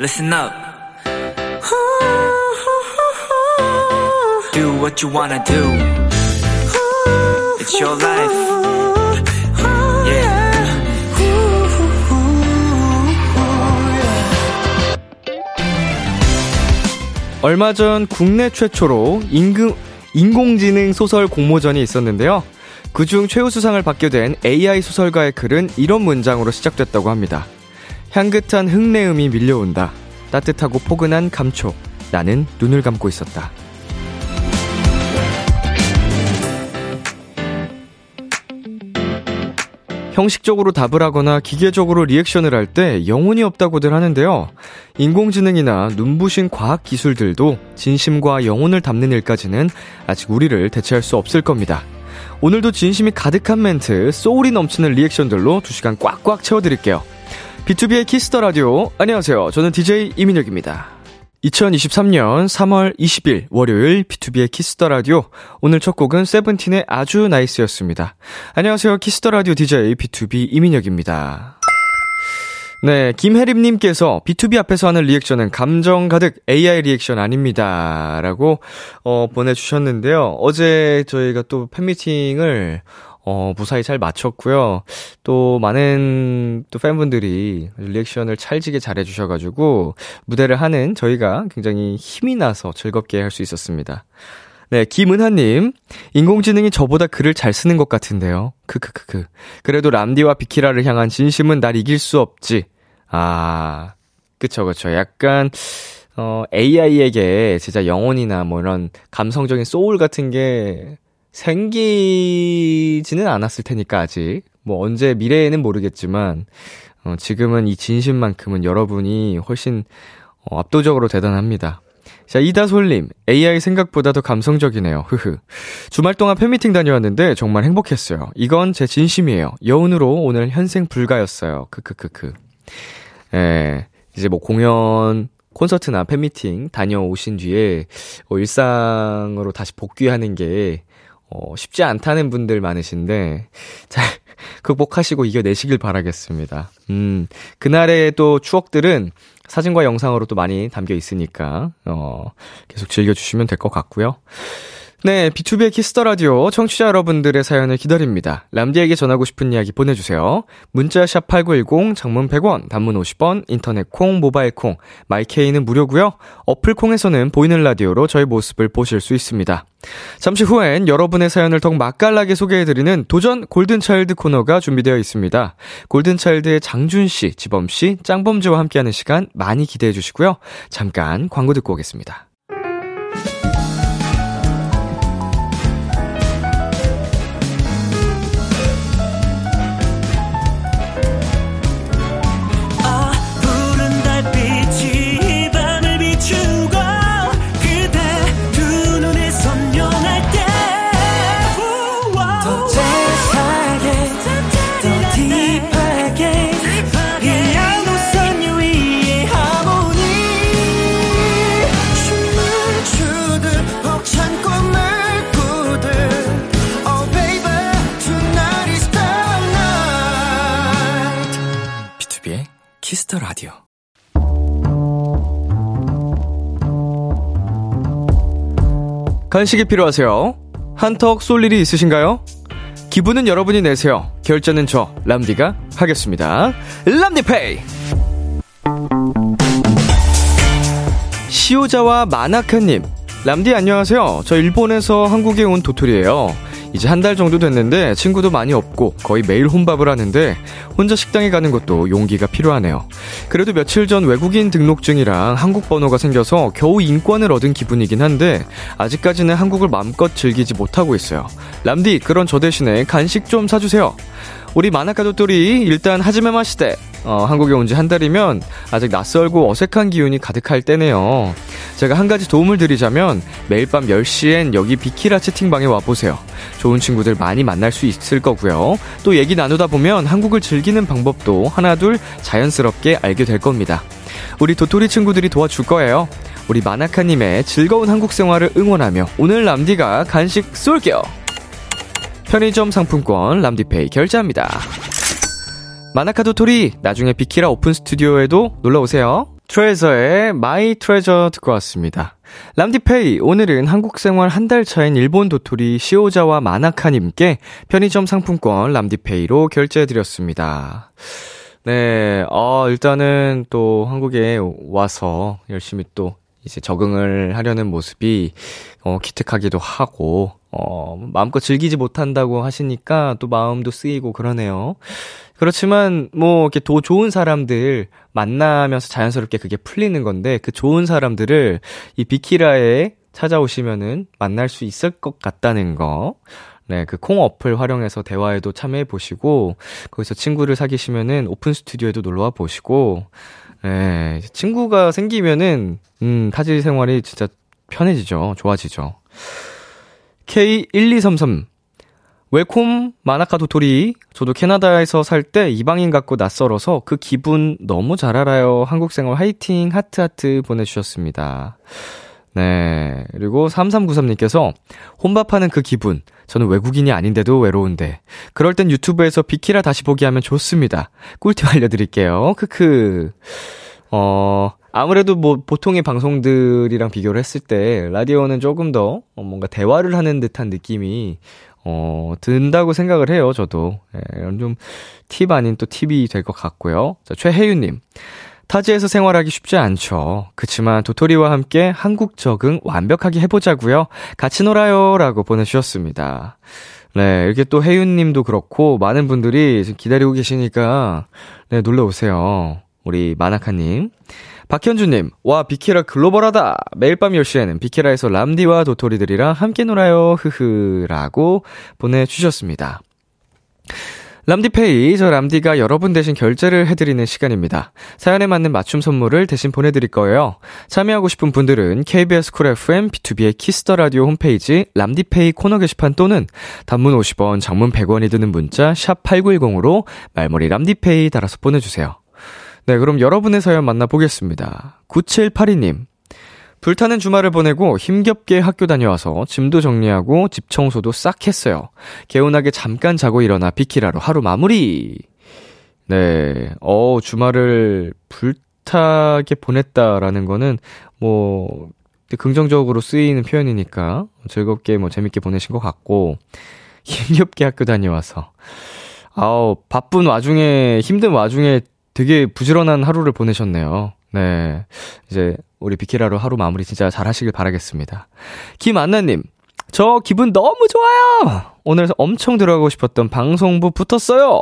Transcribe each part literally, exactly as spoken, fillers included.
Listen up. Do what you wanna do. It's your life. Yeah. 얼마 전 국내 최초로 인금, 인공지능 소설 공모전이 있었는데요. 그중 최우수상을 받게 된 에이아이 소설가의 글은 이런 문장으로 시작됐다고 합니다. 향긋한 흙내음이 밀려온다. 따뜻하고 포근한 감촉. 나는 눈을 감고 있었다. 형식적으로 답을 하거나 기계적으로 리액션을 할 때 영혼이 없다고들 하는데요. 인공지능이나 눈부신 과학 기술들도 진심과 영혼을 담는 일까지는 아직 우리를 대체할 수 없을 겁니다. 오늘도 진심이 가득한 멘트, 소울이 넘치는 리액션들로 두 시간 꽉꽉 채워드릴게요. 비투비의 키스더 라디오. 안녕하세요. 저는 디제이 이민혁입니다. 이천이십삼년 삼월 이십일 월요일 비투비의 키스더 라디오. 오늘 첫 곡은 세븐틴의 아주 나이스였습니다. 안녕하세요. 키스더 라디오 디제이 비투비 이민혁입니다. 네, 김혜림님께서 비투비 앞에서 하는 리액션은 감정 가득 에이아이 리액션 아닙니다 라고 어, 보내주셨는데요. 어제 저희가 또 팬미팅을 어, 무사히 잘 마쳤고요. 또 많은 또 팬분들이 리액션을 찰지게 잘해주셔가지고 무대를 하는 저희가 굉장히 힘이 나서 즐겁게 할 수 있었습니다. 네, 김은하님. 인공지능이 저보다 글을 잘 쓰는 것 같은데요. 크크크크. 그래도 람디와 비키라를 향한 진심은 날 이길 수 없지. 아, 그쵸, 그쵸. 약간, 어, 에이아이에게 진짜 영혼이나 뭐 이런 감성적인 소울 같은 게 생기지는 않았을 테니까 아직. 뭐 언제 미래에는 모르겠지만, 어, 지금은 이 진심만큼은 여러분이 훨씬 어, 압도적으로 대단합니다. 자, 이다솔님. 에이아이 생각보다 더 감성적이네요. 흐흐. 주말 동안 팬미팅 다녀왔는데 정말 행복했어요. 이건 제 진심이에요. 여운으로 오늘 현생 불가였어요. 크크크크. 예. 이제 뭐 공연, 콘서트나 팬미팅 다녀오신 뒤에 어, 일상으로 다시 복귀하는 게 어, 쉽지 않다는 분들 많으신데 잘 극복하시고 이겨내시길 바라겠습니다. 음. 그날의 또 추억들은 사진과 영상으로 또 많이 담겨 있으니까 어, 계속 즐겨주시면 될 것 같고요. 네, 비투비의 키스더 라디오 청취자 여러분들의 사연을 기다립니다. 람디에게 전하고 싶은 이야기 보내주세요. 문자 샵 팔구일공, 장문 백 원, 단문 오십 원, 인터넷 콩, 모바일 콩, 마이케이는 무료고요. 어플 콩에서는 보이는 라디오로 저희 모습을 보실 수 있습니다. 잠시 후엔 여러분의 사연을 더욱 맛깔나게 소개해드리는 도전 골든차일드 코너가 준비되어 있습니다. 골든차일드의 장준씨, 지범씨, 짱범즈와 함께하는 시간 많이 기대해주시고요. 잠깐 광고 듣고 오겠습니다. 키스더 라디오. 간식이 필요하세요? 한턱 쏠 일이 있으신가요? 기분은 여러분이 내세요. 결제는 저 람디가 하겠습니다. 람디페이. 시오자와 마나카님. 람디 안녕하세요. 저 일본에서 한국에 온 도토리예요. 이제 한 달 정도 됐는데 친구도 많이 없고 거의 매일 혼밥을 하는데 혼자 식당에 가는 것도 용기가 필요하네요. 그래도 며칠 전 외국인 등록증이랑 한국 번호가 생겨서 겨우 인권을 얻은 기분이긴 한데 아직까지는 한국을 마음껏 즐기지 못하고 있어요. 람디, 그런 저 대신에 간식 좀 사주세요. 우리 마나카 도토리 일단 하지메마시대. 어, 한국에 온 지 한 달이면 아직 낯설고 어색한 기운이 가득할 때네요. 제가 한 가지 도움을 드리자면 매일 밤 열 시엔 여기 비키라 채팅방에 와보세요. 좋은 친구들 많이 만날 수 있을 거고요. 또 얘기 나누다 보면 한국을 즐기는 방법도 하나둘 자연스럽게 알게 될 겁니다. 우리 도토리 친구들이 도와줄 거예요. 우리 마나카님의 즐거운 한국 생활을 응원하며 오늘 람디가 간식 쏠게요. 편의점 상품권 람디페이 결제합니다. 마나카 도토리, 나중에 비키라 오픈 스튜디오에도 놀러오세요. 트레저의 마이 트레저 듣고 왔습니다. 람디페이, 오늘은 한국생활 한 달 차인 일본 도토리 시오자와 마나카님께 편의점 상품권 람디페이로 결제해드렸습니다. 네, 어, 일단은 또 한국에 와서 열심히 또 이제 적응을 하려는 모습이, 어, 기특하기도 하고, 어, 마음껏 즐기지 못한다고 하시니까 또 마음도 쓰이고 그러네요. 그렇지만, 뭐, 이렇게 더 좋은 사람들 만나면서 자연스럽게 그게 풀리는 건데, 그 좋은 사람들을 이 비키라에 찾아오시면은 만날 수 있을 것 같다는 거. 네, 그 콩 어플 활용해서 대화에도 참여해보시고, 거기서 친구를 사귀시면은 오픈 스튜디오에도 놀러와 보시고, 네, 친구가 생기면은, 음, 타지 생활이 진짜 편해지죠. 좋아지죠. 케이 일이삼삼. 웰콤 마나카 도토리. 저도 캐나다에서 살 때 이방인 같고 낯설어서 그 기분 너무 잘 알아요. 한국생활 화이팅. 하트하트 보내주셨습니다. 네, 그리고 삼삼구삼님께서 혼밥하는 그 기분, 저는 외국인이 아닌데도 외로운데 그럴 땐 유튜브에서 비키라 다시 보기 하면 좋습니다. 꿀팁 알려드릴게요. 크크. 어, 아무래도 뭐 보통의 방송들이랑 비교를 했을 때 라디오는 조금 더 뭔가 대화를 하는 듯한 느낌이 어, 든다고 생각을 해요, 저도. 예, 이런 좀 팁 아닌 또 팁이 될 것 같고요. 자, 최혜윤님. 타지에서 생활하기 쉽지 않죠. 그치만 도토리와 함께 한국 적응 완벽하게 해보자고요. 같이 놀아요. 라고 보내주셨습니다. 네, 이렇게 또 혜윤님도 그렇고 많은 분들이 지금 기다리고 계시니까 네, 놀러오세요. 우리 마나카님. 박현주님, 와, 비키라 글로벌하다. 매일 밤 열 시에는 비키라에서 람디와 도토리들이랑 함께 놀아요. 흐흐. 라고 보내주셨습니다. 람디페이, 저 람디가 여러분 대신 결제를 해드리는 시간입니다. 사연에 맞는 맞춤 선물을 대신 보내드릴 거예요. 참여하고 싶은 분들은 케이비에스 쿨 에프엠, 비투비의 키스더라디오 홈페이지 람디페이 코너 게시판 또는 단문 오십 원, 장문 백 원이 드는 문자 샵 팔구일공으로 말머리 람디페이 달아서 보내주세요. 네, 그럼 여러분의 사연 만나보겠습니다. 구칠팔이님. 불타는 주말을 보내고 힘겹게 학교 다녀와서 짐도 정리하고 집 청소도 싹 했어요. 개운하게 잠깐 자고 일어나 비키라로 하루 마무리. 네, 어, 주말을 불타게 보냈다라는 거는 뭐 긍정적으로 쓰이는 표현이니까 즐겁게 뭐 재밌게 보내신 것 같고, 힘겹게 학교 다녀와서 아우, 바쁜 와중에, 힘든 와중에 되게 부지런한 하루를 보내셨네요. 네, 이제 우리 비키라로 하루 마무리 진짜 잘하시길 바라겠습니다. 김안나님, 저 기분 너무 좋아요. 오늘 엄청 들어가고 싶었던 방송부 붙었어요.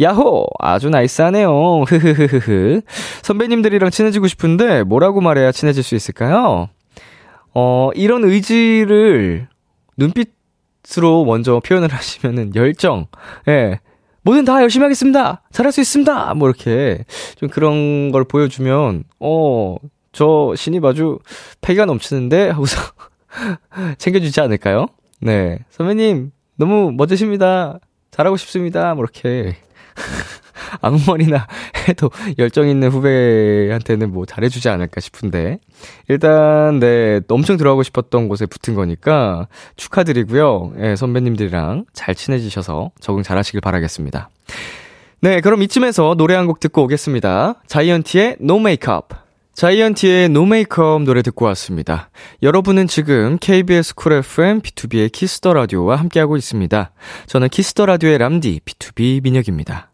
야호, 아주 나이스하네요. 흐흐흐흐흐. 선배님들이랑 친해지고 싶은데 뭐라고 말해야 친해질 수 있을까요? 어, 이런 의지를 눈빛으로 먼저 표현을 하시면은 열정, 예. 네. 뭐든 다 열심히 하겠습니다. 잘할 수 있습니다. 뭐 이렇게 좀 그런 걸 보여주면, 어, 저 신입 아주 패기가 넘치는데 하고서 챙겨주지 않을까요? 네, 선배님 너무 멋지십니다. 잘하고 싶습니다. 뭐 이렇게 아무 말이나 해도 열정 있는 후배한테는 뭐 잘해주지 않을까 싶은데, 일단 네, 엄청 들어가고 싶었던 곳에 붙은 거니까 축하드리고요. 예, 선배님들이랑 잘 친해지셔서 적응 잘하시길 바라겠습니다. 네, 그럼 이쯤에서 노래 한 곡 듣고 오겠습니다. 자이언티의 No Makeup. 자이언티의 No Makeup 노래 듣고 왔습니다. 여러분은 지금 케이비에스 쿨 에프엠, 비투비의 키스더 라디오와 함께하고 있습니다. 저는 키스더 라디오의 람디, 비투비 민혁입니다.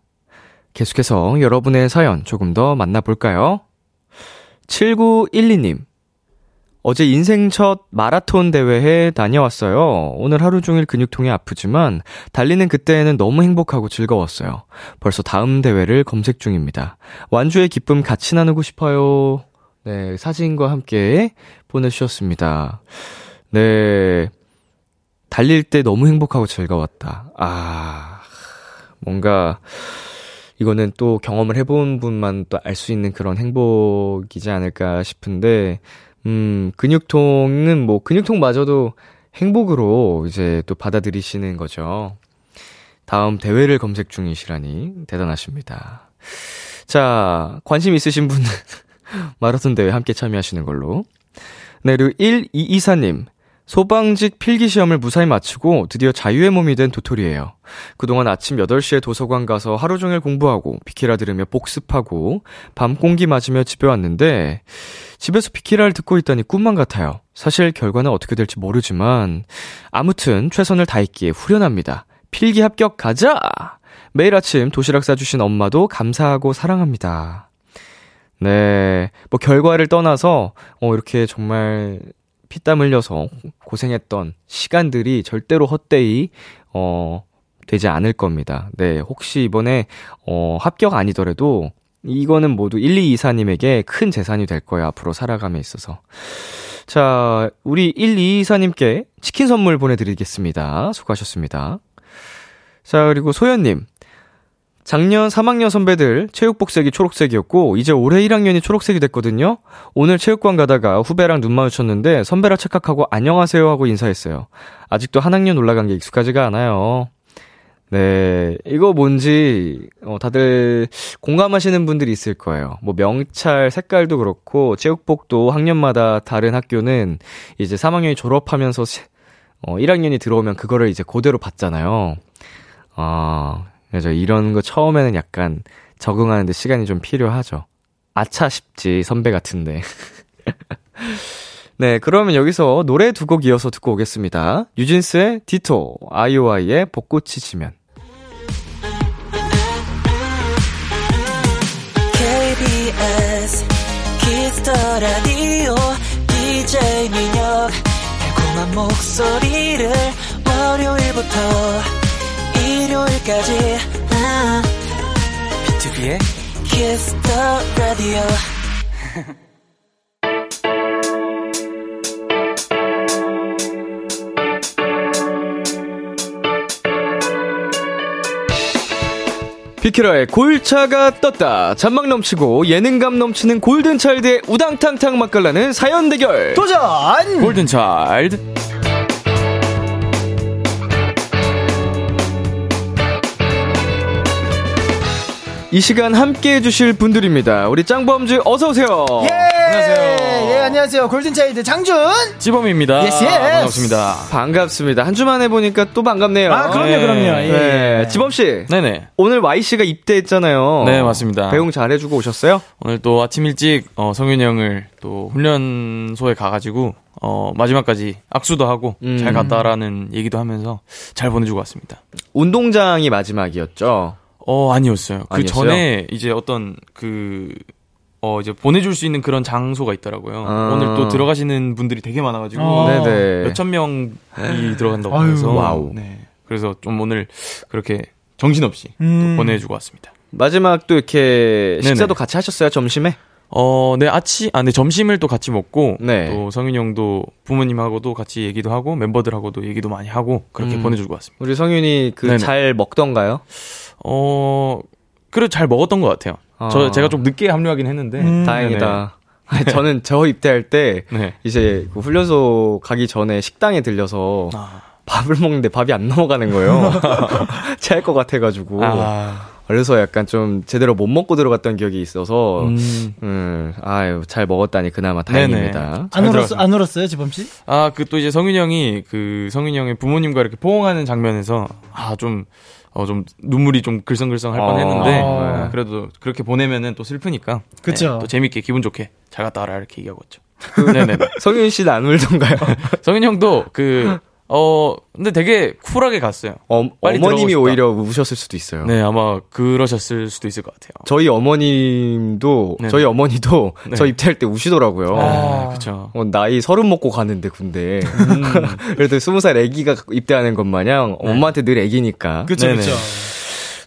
계속해서 여러분의 사연 조금 더 만나볼까요? 칠구일이님. 어제 인생 첫 마라톤 대회에 다녀왔어요. 오늘 하루 종일 근육통이 아프지만 달리는 그때에는 너무 행복하고 즐거웠어요. 벌써 다음 대회를 검색 중입니다. 완주의 기쁨 같이 나누고 싶어요. 네, 사진과 함께 보내주셨습니다. 네, 달릴 때 너무 행복하고 즐거웠다. 아, 뭔가 이거는 또 경험을 해본 분만 또 알 수 있는 그런 행복이지 않을까 싶은데, 음, 근육통은 뭐, 근육통마저도 행복으로 이제 또 받아들이시는 거죠. 다음 대회를 검색 중이시라니, 대단하십니다. 자, 관심 있으신 분은 마라톤 대회 함께 참여하시는 걸로. 네, 그리고 일이이사님. 소방직 필기시험을 무사히 마치고 드디어 자유의 몸이 된 도토리예요. 그동안 아침 여덟 시에 도서관 가서 하루 종일 공부하고 비키라 들으며 복습하고 밤 공기 맞으며 집에 왔는데 집에서 비키라를 듣고 있다니 꿈만 같아요. 사실 결과는 어떻게 될지 모르지만 아무튼 최선을 다했기에 후련합니다. 필기 합격 가자! 매일 아침 도시락 싸주신 엄마도 감사하고 사랑합니다. 네, 뭐 결과를 떠나서 어, 이렇게 정말 피땀 흘려서 고생했던 시간들이 절대로 헛되이 어, 되지 않을 겁니다. 네, 혹시 이번에 어, 합격 아니더라도 이거는 모두 일이이사님에게 큰 재산이 될 거야, 앞으로 살아감에 있어서. 자, 우리 일이이사님께 치킨 선물 보내드리겠습니다. 수고하셨습니다. 자, 그리고 소연님. 작년 삼 학년 선배들 체육복색이 초록색이었고 이제 올해 일 학년이 초록색이 됐거든요. 오늘 체육관 가다가 후배랑 눈 마주쳤는데 선배라 착각하고 안녕하세요 하고 인사했어요. 아직도 한 학년 올라간 게 익숙하지가 않아요. 네, 이거 뭔지 어, 다들 공감하시는 분들이 있을 거예요. 뭐 명찰 색깔도 그렇고 체육복도 학년마다 다른 학교는 이제 삼 학년이 졸업하면서 어, 일 학년이 들어오면 그거를 이제 그대로 받잖아요. 아... 그래서 이런 거 처음에는 약간 적응하는데 시간이 좀 필요하죠. 아차 싶지, 선배 같은데. 네, 그러면 여기서 노래 두 곡 이어서 듣고 오겠습니다. 유진스의 디토, 아이오아이의 벚꽃이 지면. 케이비에스 키스 더 라디오 디제이 민혁, 달콤한 목소리를 월요일부터 일요일까지 아, 비투비의 Kiss the Radio. 비키라의 골차가 떴다. 잔망 넘치고 예능감 넘치는 골든차일드의 우당탕탕 맛깔나는 사연 대결 도전 골든차일드. 이 시간 함께해 주실 분들입니다. 우리 짱범즈 어서오세요. 예. 안녕하세요. 예, 안녕하세요. 골든차일드 장준 지범입니다. 예스, 예스. 반갑습니다. 반갑습니다. 한 주만 해보니까 또 반갑네요. 아, 그럼요. 예. 그럼요. 예. 네. 지범씨. 네네. 오늘 Y씨가 입대했잖아요. 네, 맞습니다. 배웅 잘해주고 오셨어요? 오늘 또 아침 일찍 어, 성윤이 형을 또 훈련소에 가가지고 어, 마지막까지 악수도 하고 음. 잘 갔다라는 얘기도 하면서 잘 보내주고 왔습니다. 운동장이 마지막이었죠? 어, 아니었어요. 그 아니었어요? 전에 이제 어떤 그, 어, 이제 보내줄 수 있는 그런 장소가 있더라고요. 아. 오늘 또 들어가시는 분들이 되게 많아가지고. 아. 몇천 명이 들어간다고 해서. 와우. 네. 그래서 좀 오늘 그렇게 정신없이 음. 또 보내주고 왔습니다. 마지막 또 이렇게 식사도 네네. 같이 하셨어요? 점심에? 어, 네, 아침, 아, 네, 점심을 또 같이 먹고. 네. 또 성윤이 형도 부모님하고도 같이 얘기도 하고 멤버들하고도 얘기도 많이 하고 그렇게 음. 보내주고 왔습니다. 우리 성윤이 그 잘 먹던가요? 어, 그래도 잘 먹었던 것 같아요. 아. 저, 제가 좀 늦게 합류하긴 했는데. 음. 다행이다. 저는 저 입대할 때, 네. 이제 그 훈련소 가기 전에 식당에 들려서 아. 밥을 먹는데 밥이 안 넘어가는 거예요. 체할 것 같아가지고. 아. 그래서 약간 좀 제대로 못 먹고 들어갔던 기억이 있어서, 음, 음 아유, 잘 먹었다니 그나마 다행입니다. 안 울었어, 안 울었어요, 지범씨? 아, 그 또 이제 성윤이 형이, 그 성윤이 형의 부모님과 이렇게 포옹하는 장면에서, 아, 좀, 어, 좀, 눈물이 좀 글썽글썽 할 뻔 했는데, 아~ 네. 그래도 그렇게 보내면은 또 슬프니까. 그쵸. 네, 또 재밌게, 기분 좋게, 잘 갔다 와라, 이렇게 얘기하고 있죠. 네네. 성윤 씨는 안 울던가요? 성윤 형도 그, 어, 근데 되게 쿨하게 갔어요. 어, 어머님이 오히려 우셨을 수도 있어요. 네, 아마 그러셨을 수도 있을 것 같아요. 저희 어머님도, 네네. 저희 어머니도 네. 저 입대할 때 우시더라고요. 아, 그쵸. 어, 나이 서른 먹고 가는데, 군대. 음. 그래도 스무 살 애기가 입대하는 것 마냥 네. 엄마한테 늘 애기니까. 그쵸, 네네. 그쵸.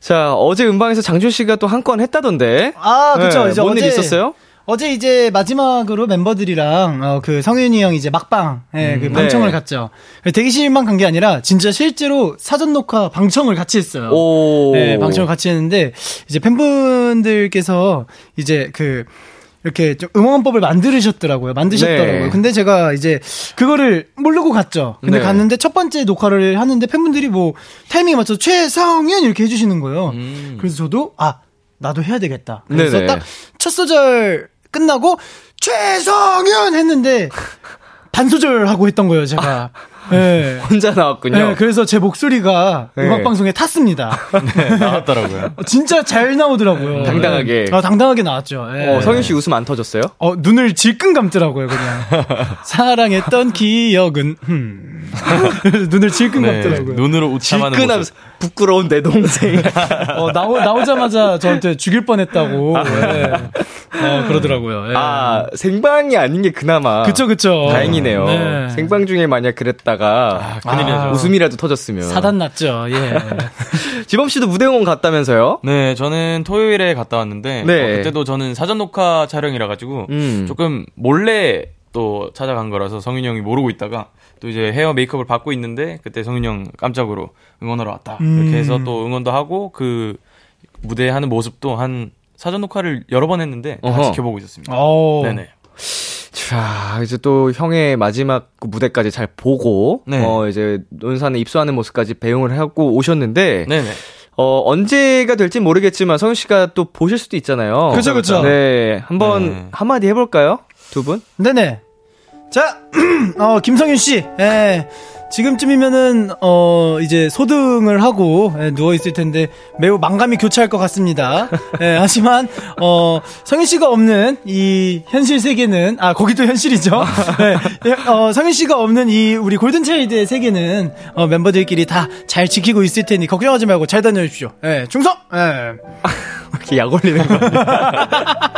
자, 어제 음방에서 장준 씨가 또 한 건 했다던데. 아, 그쵸. 네, 이제 뭔 일 있었어요? 어제 이제 마지막으로 멤버들이랑 어, 그 성윤이 형 이제 막방 예, 음, 그 방청을 네. 갔죠. 대기실만 간 게 아니라 진짜 실제로 사전 녹화 방청을 같이 했어요. 오. 예, 방청을 같이 했는데 이제 팬분들께서 이제 그 이렇게 좀 응원법을 만드셨더라고요. 만드셨더라고요. 네. 근데 제가 이제 그거를 모르고 갔죠. 근데 네. 갔는데 첫 번째 녹화를 하는데 팬분들이 뭐 타이밍에 맞춰서 최성윤 이렇게 해주시는 거예요. 음. 그래서 저도 아 나도 해야 되겠다. 그래서 딱 첫 소절 끝나고 최성윤 했는데 반소절하고 했던 거예요, 제가. 아, 네. 혼자 나왔군요. 네, 그래서 제 목소리가 네. 음악방송에 탔습니다. 네, 나왔더라고요. 진짜 잘 나오더라고요. 당당하게. 네. 아, 당당하게 나왔죠. 네. 어, 성윤 씨 웃음 안 터졌어요? 어, 눈을 질끈 감더라고요, 그냥. 사랑했던 기억은, 음. 눈을 질끈 네. 감더라고요. 눈으로 웃참하는 질끈하면서, 부끄러운 내 동생. 어, 나오, 나오자마자 저한테 죽일 뻔 했다고. 아. 네. 어, 그러더라고요. 네. 아, 생방이 아닌 게 그나마. 그쵸, 그쵸. 다행이네요. 네. 생방 중에 만약 그랬다가 아, 큰일이죠. 아, 웃음이라도 터졌으면 사단 났죠. 예. 지범 씨도 무대공원 갔다면서요? 네, 저는 토요일에 갔다 왔는데 네. 어, 그때도 저는 사전 녹화 촬영이라 가지고 음. 조금 몰래 또 찾아간 거라서 성윤이 형이 모르고 있다가 또 이제 헤어 메이크업을 받고 있는데 그때 성윤이 형 깜짝으로 응원하러 왔다 음. 이렇게 해서 또 응원도 하고 그 무대 하는 모습도 한 사전 녹화를 여러 번 했는데 다 지켜보고 있었습니다. 오. 네네. 자, 이제 또 형의 마지막 무대까지 잘 보고, 네. 어, 이제 논산에 입소하는 모습까지 배웅을 하고 오셨는데, 네네. 어, 언제가 될지 모르겠지만, 성윤 씨가 또 보실 수도 있잖아요. 그쵸, 그쵸. 네. 한번 네. 한마디 해볼까요? 두 분? 네네. 자, 어, 김성윤 씨. 예. 지금쯤이면은, 어, 이제 소등을 하고, 예, 누워있을 텐데, 매우 만감이 교차할 것 같습니다. 예, 하지만, 어, 성윤 씨가 없는 이 현실 세계는, 아, 거기도 현실이죠. 예, 어, 성윤 씨가 없는 이 우리 골든차일드의 세계는, 어, 멤버들끼리 다 잘 지키고 있을 테니, 걱정하지 말고 잘 다녀주십시오. 예, 충성! 예. 이렇게 약 올리는 거 아니야?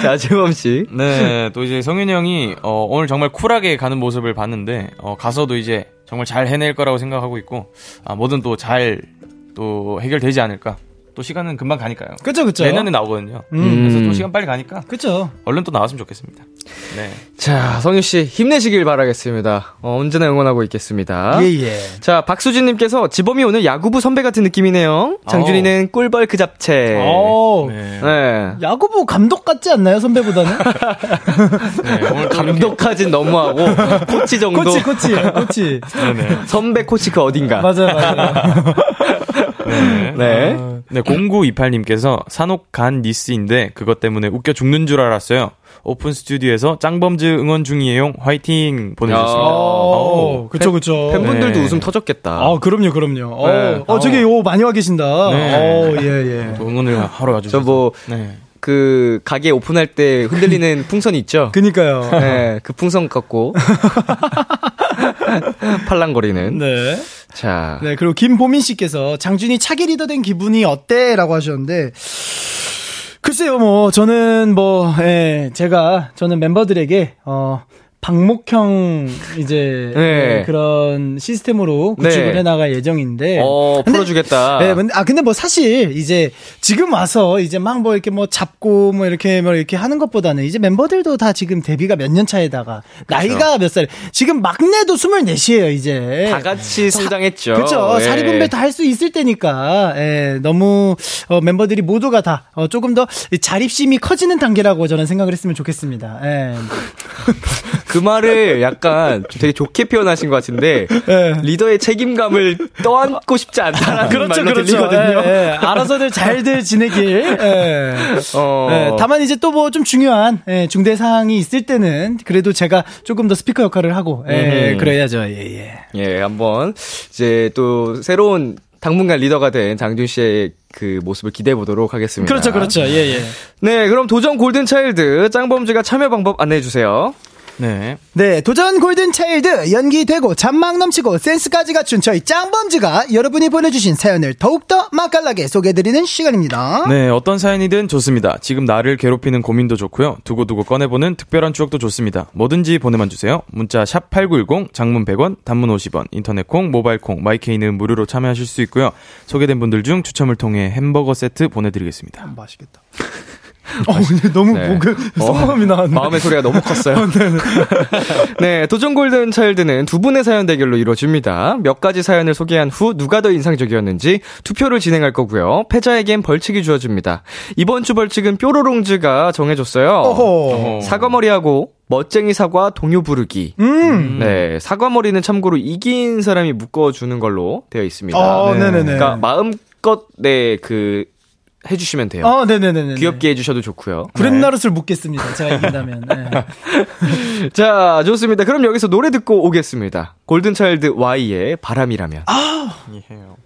자, 지범 씨. 네, 또 이제 성윤이 형이 어, 오늘 정말 쿨하게 가는 모습을 봤는데 어, 가서도 이제 정말 잘 해낼 거라고 생각하고 있고 아, 뭐든 또 잘 또 해결되지 않을까. 또 시간은 금방 가니까요. 그렇죠, 그렇죠. 내년에 나오거든요. 음. 그래서 또 시간 빨리 가니까. 그렇죠. 얼른 또 나왔으면 좋겠습니다. 네. 자, 성윤 씨 힘내시길 바라겠습니다. 어, 언제나 응원하고 있겠습니다. 예예. 예. 자, 박수진님께서 지범이 오늘 야구부 선배 같은 느낌이네요. 장준이는 꿀벌 그 잡채. 오. 네. 네. 야구부 감독 같지 않나요, 선배보다는? 네, 오늘 감독까진 너무하고 코치 정도. 코치, 코치, 코치. 네네. 선배 코치 그 어딘가. 맞아요, 맞아요. 네. 네. 아... 네, 공구이팔님께서 산옥 간 니스인데 그것 때문에 웃겨 죽는 줄 알았어요. 오픈 스튜디오에서 짱범즈 응원 중이에요. 화이팅 보내주셨습니다. 오, 그쵸, 그쵸. 팬분들도 네. 웃음 터졌겠다. 아, 그럼요, 그럼요. 네. 어, 저기 요 많이 와 계신다. 네. 오, 예, 예. 또 응원을 하러 와주셔서. 저 뭐, 네. 그 가게 오픈할 때 흔들리는 풍선이 있죠. 그니까요. 네, 그 풍선 갖고 팔랑거리는. 네. 자. 네, 그리고 김보민 씨께서 장준이 차기 리더 된 기분이 어때? 라고 하셨는데, 글쎄요, 뭐, 저는 뭐, 예, 제가, 저는 멤버들에게, 어, 방목형, 이제, 네. 그런 시스템으로 구축을 네. 해나갈 예정인데. 어, 근데, 풀어주겠다. 네, 근데, 아, 근데 뭐 사실, 이제, 지금 와서, 이제 막 뭐 이렇게 뭐 잡고, 뭐 이렇게, 뭐 이렇게 하는 것보다는, 이제 멤버들도 다 지금 데뷔가 몇 년 차에다가, 나이가 그렇죠. 몇 살, 지금 막내도 스물넷이에요, 이제. 다 같이 성장했죠. 그쵸. 예. 사리분배 다 할 수 있을 때니까, 예, 너무, 어, 멤버들이 모두가 다, 어, 조금 더 자립심이 커지는 단계라고 저는 생각을 했으면 좋겠습니다. 예. 그 말을 약간 되게 좋게 표현하신 것 같은데 네. 리더의 책임감을 떠안고 싶지 않다라는 그렇죠, 말로 그렇죠. 들리거든요. 에, 에. 알아서들 잘들 지내길. 에. 어. 에, 다만 이제 또 뭐 좀 중요한 에, 중대 사항이 있을 때는 그래도 제가 조금 더 스피커 역할을 하고 에, 음. 그래야죠. 예예. 예. 예, 한번 이제 또 새로운 당분간 리더가 된 장준 씨의 그 모습을 기대해 보도록 하겠습니다. 그렇죠, 그렇죠. 예예. 예. 네, 그럼 도전 골든차일드 짱범즈가 참여 방법 안내해 주세요. 네. 네, 도전 골든차일드 연기 되고 잔망 넘치고 센스까지 갖춘 저희 짱범즈가 여러분이 보내주신 사연을 더욱더 맛깔나게 소개해드리는 시간입니다. 네, 어떤 사연이든 좋습니다. 지금 나를 괴롭히는 고민도 좋고요, 두고두고 꺼내보는 특별한 추억도 좋습니다. 뭐든지 보내만 주세요. 문자 샵팔구일공, 장문 백 원, 단문 오십 원, 인터넷콩, 모바일콩, 마이케이는 무료로 참여하실 수 있고요. 소개된 분들 중 추첨을 통해 햄버거 세트 보내드리겠습니다. 맛있겠다. 어, 근데 너무 네. 목에 성함이 나왔네. 마음의 소리가 너무 컸어요. 네, 도전 골든 차일드는 두 분의 사연 대결로 이루어집니다. 몇 가지 사연을 소개한 후 누가 더 인상적이었는지 투표를 진행할 거고요. 패자에겐 벌칙이 주어집니다. 이번 주 벌칙은 뾰로롱즈가 정해줬어요. 어허. 사과머리하고 멋쟁이 사과 동요 부르기. 음. 네, 사과머리는 참고로 이긴 사람이 묶어주는 걸로 되어 있습니다. 어, 네. 네네네. 그러니까 마음껏 네, 그 해주시면 돼요. 아, 네네네네. 귀엽게 해주셔도 좋고요. 구렛나룻을 네. 묻겠습니다. 제가 이긴다면. 네. 자, 좋습니다. 그럼 여기서 노래 듣고 오겠습니다. 골든차일드 Y의 바람이라면. 아! 이해요.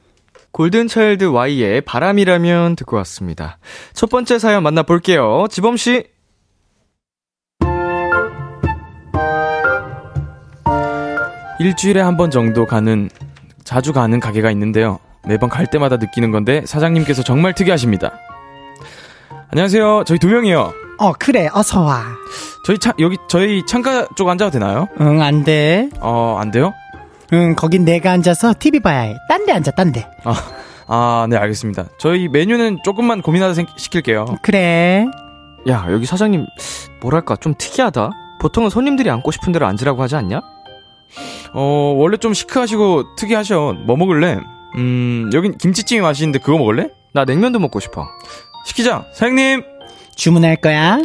골든차일드 Y의 바람이라면 듣고 왔습니다. 첫 번째 사연 만나볼게요. 지범씨. 일주일에 한 번 정도 가는, 자주 가는 가게가 있는데요. 매번 갈 때마다 느끼는 건데 사장님께서 정말 특이하십니다. 안녕하세요. 저희 두 명이요. 어 그래 어서 와. 저희 창 여기 저희 창가 쪽 앉아도 되나요? 응 안 돼. 어 안 돼요? 응 거긴 내가 앉아서 티비 봐야 해. 딴 데 앉아 딴 데. 아 아 네 알겠습니다. 저희 메뉴는 조금만 고민하다 생, 시킬게요. 그래. 야 여기 사장님 뭐랄까 좀 특이하다. 보통은 손님들이 앉고 싶은 대로 앉으라고 하지 않냐? 어 원래 좀 시크하시고 특이하셔. 뭐 먹을래? 음, 여긴 김치찜이 맛있는데 그거 먹을래? 나 냉면도 먹고 싶어. 시키자. 사장님 주문할 거야?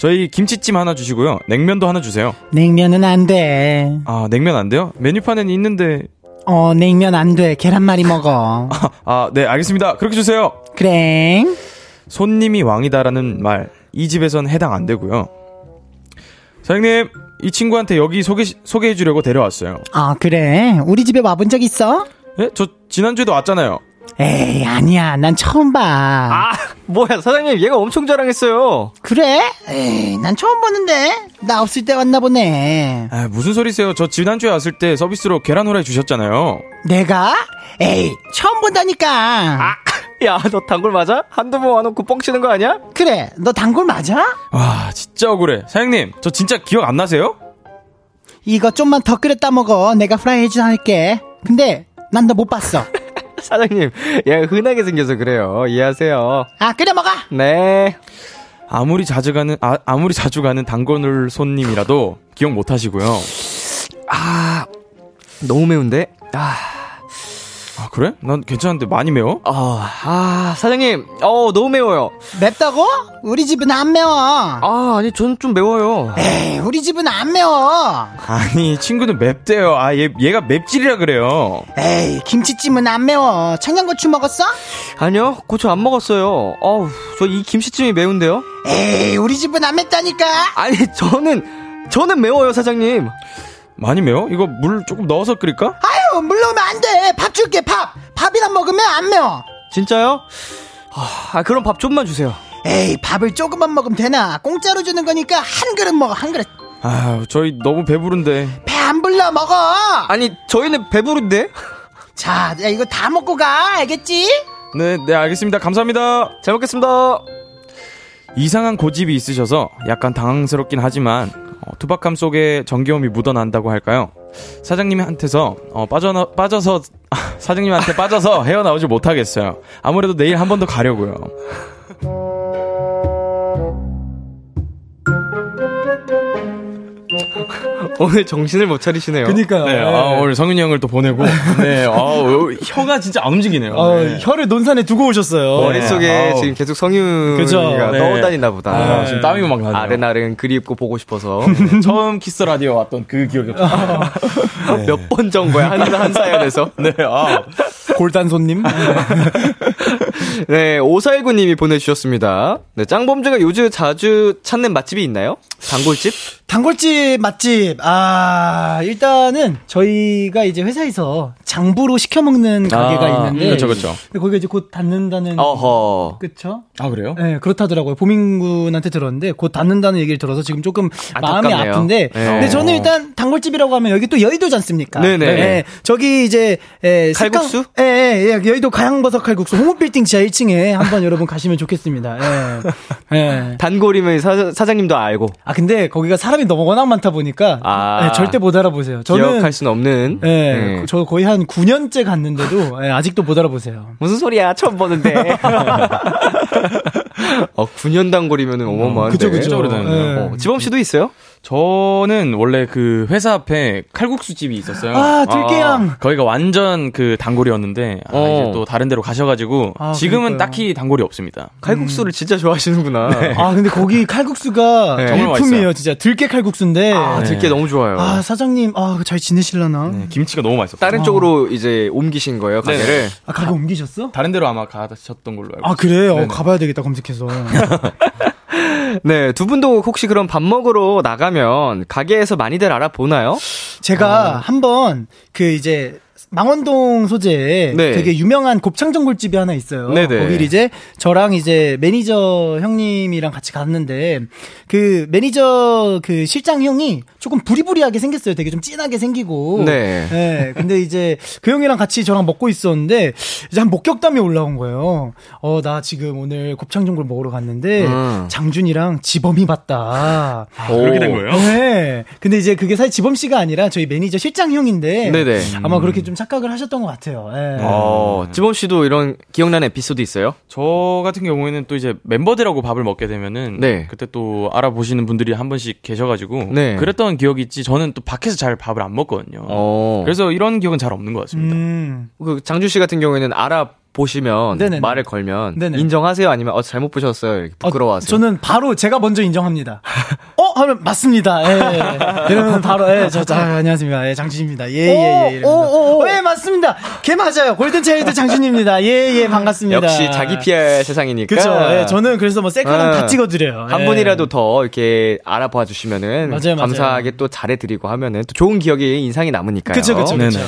저희 김치찜 하나 주시고요. 냉면도 하나 주세요. 냉면은 안 돼. 아 냉면 안 돼요? 메뉴판에는 있는데. 어 냉면 안 돼. 계란말이 먹어. 아 네 알겠습니다. 그렇게 주세요. 그래. 손님이 왕이다라는 말 이 집에선 해당 안 되고요. 사장님 이 친구한테 여기 소개, 소개해 주려고 데려왔어요. 아 그래? 우리 집에 와본 적 있어? 예? 저 지난주에도 왔잖아요. 에이 아니야 난 처음 봐. 아 뭐야 사장님 얘가 엄청 자랑했어요. 그래? 에이 난 처음 보는데. 나 없을 때 왔나 보네. 아 무슨 소리세요. 저 지난주에 왔을 때 서비스로 계란후라이 주셨잖아요. 내가? 에이 처음 본다니까. 아, 야 너 단골 맞아? 한두 번 와놓고 뻥치는 거 아니야? 그래 너 단골 맞아? 와 진짜 억울해. 사장님 저 진짜 기억 안 나세요? 이거 좀만 더 끓였다 먹어. 내가 후라이 해줄게. 근데 난 너 못 봤어. 사장님 얘가 흔하게 생겨서 그래요. 이해하세요. 아 끓여 먹어. 네. 아무리 자주 가는 아, 아무리 자주 가는 단골 손님이라도 기억 못 하시고요. 아 너무 매운데. 아, 아 그래? 난 괜찮은데. 많이 매워? 아, 아 사장님 어 너무 매워요. 맵다고? 우리 집은 안 매워. 아 아니 저는 좀 매워요. 에이 우리 집은 안 매워. 아니 친구는 맵대요. 아 얘, 얘가 맵찔이라 그래요. 에이 김치찜은 안 매워. 청양고추 먹었어? 아니요 고추 안 먹었어요. 어우 저 이 김치찜이 매운데요. 에이 우리 집은 안 맵다니까. 아니 저는 저는 매워요 사장님. 많이 매워? 이거 물 조금 넣어서 끓일까? 아유 물 넣으면 안 돼. 밥 줄게. 밥 밥이나 먹으면 안 매워. 진짜요? 아 그럼 밥 좀만 주세요. 에이 밥을 조금만 먹으면 되나. 공짜로 주는 거니까 한 그릇 먹어. 한 그릇. 아유 저희 너무 배부른데. 배 안 불러 먹어. 아니 저희는 배부른데. 자 야, 이거 다 먹고 가. 알겠지? 네네 네, 알겠습니다. 감사합니다. 잘 먹겠습니다. 이상한 고집이 있으셔서 약간 당황스럽긴 하지만 어, 투박함 속에 정겨움이 묻어난다고 할까요? 사장님한테서 어, 빠져나, 빠져서 사장님한테 빠져서 헤어나오지 못하겠어요. 아무래도 내일 한 번 더 가려고요. 오늘 정신을 못 차리시네요. 그러니까요. 네, 네. 아, 오늘 성윤이 형을 또 보내고 네, 아우, 혀가 진짜 안 움직이네요. 아, 네. 혀를 논산에 두고 오셨어요. 머릿속에 아우. 지금 계속 성윤이가 네. 떠올다니나 보다. 아, 네. 지금 땀이 막 나네요. 아른아른 그립고 보고 싶어서. 네. 처음 키스 라디오 왔던 그 기억이 아, 네. 몇 번 정도야 한, 한 사연에서. 네, 아. 골단 손님. 네, 오사일구님이 보내주셨습니다. 네, 짱범주가 요즘 자주 찾는 맛집이 있나요? 단골집? 단골집 맛집. 아, 일단은 저희가 이제 회사에서 장부로 시켜 먹는 가게가 아, 있는데. 그렇죠, 그렇죠. 근데 거기가 이제 곧 닫는다는. 어허. 그렇죠? 아, 그래요? 네, 그렇다더라고요. 보민군한테 들었는데 곧 닫는다는 얘기를 들어서 지금 조금 안타깝네요. 마음이 아픈데. 네. 근데 저는 일단 단골집이라고 하면 여기 또 여의도지 않습니까? 네네. 네, 저기 이제 에, 칼국수? 예, 예, 예. 여의도 가양버섯 칼국수 홍문빌딩 지하 일 층에 한번 여러분 가시면 좋겠습니다. 예. 예. 단골이면 사, 사장님도 알고. 아, 근데 거기가 사람이 너무 워낙 많다 보니까 아, 네, 절대 못 알아보세요. 저는 기억할 수는 없는. 예. 네. 저 거의 한 구 년째 갔는데도 예, 아직도 못 알아보세요. 무슨 소리야? 처음 보는데. 어, 구 년 단골이면은 어마어마한데. 그죠, 그죠. 지범 씨도 있어요? 저는 원래 그 회사 앞에 칼국수 집이 있었어요. 아, 들깨향. 아, 거기가 완전 그 단골이었는데 어. 아, 이제 또 다른 데로 가셔가지고 아, 지금은 그러니까요. 딱히 단골이 없습니다. 칼국수를 음. 진짜 좋아하시는구나. 네. 아 근데 거기 칼국수가 네. 일품이에요, 진짜. 들깨 칼국수인데. 아, 네. 들깨 너무 좋아요. 아 사장님, 아 잘 지내실라나. 네, 김치가 너무 맛있었어요. 다른 아. 쪽으로 이제 옮기신 거예요, 가게를? 네네. 아 가게 옮기셨어? 다른 데로 아마 가셨던 걸로 알고. 아 그래요? 어, 가봐야 되겠다 검색해서. 네, 두 분도 혹시 그럼 밥 먹으러 나가면 가게에서 많이들 알아보나요? 제가 어. 한번 그 이제 망원동 소재에 네. 되게 유명한 곱창 전골집이 하나 있어요. 네네. 거길 이제 저랑 이제 매니저 형님이랑 같이 갔는데 그 매니저 그 실장 형이 조금 부리부리하게 생겼어요. 되게 좀 진하게 생기고. 네. 네. 근데 이제 그 형이랑 같이 저랑 먹고 있었는데 이제 한 목격담이 올라온 거예요. 어, 나 지금 오늘 곱창 전골 먹으러 갔는데 음. 장준이랑 지범이 맞다. 아, 그렇게 된 거예요? 네. 근데 이제 그게 사실 지범 씨가 아니라 저희 매니저 실장 형인데 네네. 아마 그렇게 좀 착각을 하셨던 것 같아요. 예. 어, 지범 씨도 이런 기억나는 에피소드 있어요? 저 같은 경우에는 또 이제 멤버들하고 밥을 먹게 되면은 네. 그때 또 알아보시는 분들이 한 번씩 계셔가지고 네. 그랬던 기억이 있지. 저는 또 밖에서 잘 밥을 안 먹거든요. 오. 그래서 이런 기억은 잘 없는 것 같습니다. 음. 그 장준 씨 같은 경우에는 알아. 보시면 네네네. 말을 걸면 네네. 인정하세요 아니면 어, 잘못 보셨어요 이렇게 부끄러워하세요? 어, 저는 바로 제가 먼저 인정합니다. 어 하면 맞습니다. 예, 예. 이러면 바로 예, 저, 저 아, 안녕하십니까 예, 장준입니다. 예예예. 예, 예, 오, 오, 오. 예 맞습니다. 걔 맞아요. 골든차일드 장준입니다. 예예 예, 반갑습니다. 역시 자기 피할 세상이니까. 그렇죠. 예, 저는 그래서 뭐 셀카랑 어, 다 찍어드려요. 예. 한 분이라도 더 이렇게 알아봐 주시면은 맞아요, 감사하게 맞아요. 또 잘해드리고 하면은 또 좋은 기억이 인상이 남으니까요. 그렇죠 그렇죠.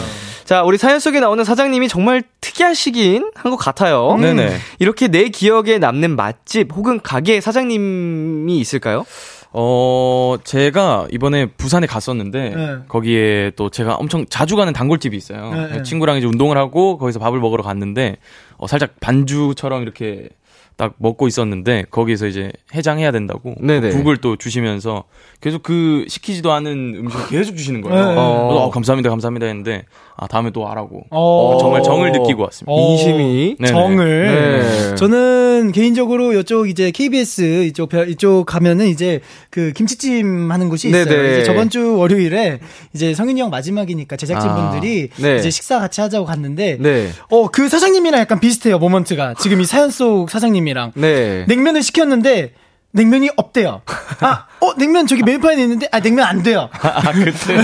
자, 우리 사연 속에 나오는 사장님이 정말 특이하시긴 한 것 같아요. 음. 네네. 이렇게 내 기억에 남는 맛집 혹은 가게 사장님이 있을까요? 어, 제가 이번에 부산에 갔었는데, 네. 거기에 또 제가 엄청 자주 가는 단골집이 있어요. 네. 친구랑 이제 운동을 하고 거기서 밥을 먹으러 갔는데, 어, 살짝 반주처럼 이렇게 딱 먹고 있었는데, 거기에서 이제 해장해야 된다고 네네. 국을 또 주시면서 계속 그 시키지도 않은 음식을 계속 주시는 거예요. 네. 어. 어, 감사합니다, 감사합니다 했는데, 아, 다음에 또 하라고. 어. 정말 정을 느끼고 왔습니다. 인심이. 네네. 정을. 네. 저는 개인적으로 이쪽 이제 케이비에스 이쪽, 이쪽 가면은 이제 그 김치찜 하는 곳이 있어요. 이제 저번 주 월요일에 이제 성윤이 형 마지막이니까 제작진 분들이 아. 네. 이제 식사 같이 하자고 갔는데, 네. 어, 그 사장님이랑 약간 비슷해요, 모먼트가. 지금 이 사연 속 사장님이랑. 네. 냉면을 시켰는데, 냉면이 없대요. 아, 어, 냉면 저기 메뉴판에 있는데, 아, 냉면 안 돼요. 아, 그때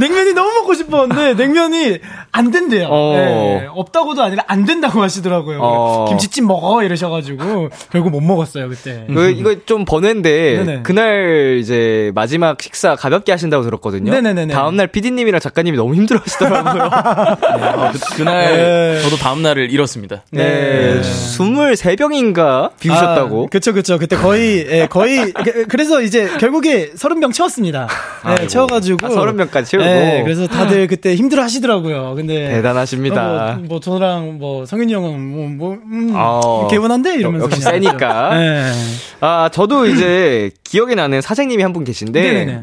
냉면이 너무 먹고 싶었는데, 냉면이 안 된대요. 네, 없다고도 아니라 안 된다고 하시더라고요. 어. 김치찜 먹어! 이러셔가지고, 결국 못 먹었어요, 그때. 그, 이거 좀 번외인데, 네네. 그날 이제 마지막 식사 가볍게 하신다고 들었거든요. 네네네네. 다음날 피디님이랑 작가님이 너무 힘들어 하시더라고요. 네, 어, 그, 그날, 네. 저도 다음날을 잃었습니다. 네. 네. 스물세 병인가 비우셨다고. 아, 그쵸, 그쵸. 그때 거의 거의, 예, 거의, 그래서 이제 결국에 서른 병 채웠습니다. 예, 채워가지고. 아, 서른 병까지 채우고. 예, 그래서 다들 그때 힘들어 하시더라고요. 근데. 대단하십니다. 어, 뭐, 뭐, 저랑 뭐, 성윤이 형은 뭐, 뭐, 음, 어, 개운한데? 이러면서. 역시 세니까. 예. 아, 저도 이제 기억이 나는 사장님이 한 분 계신데. 네네네.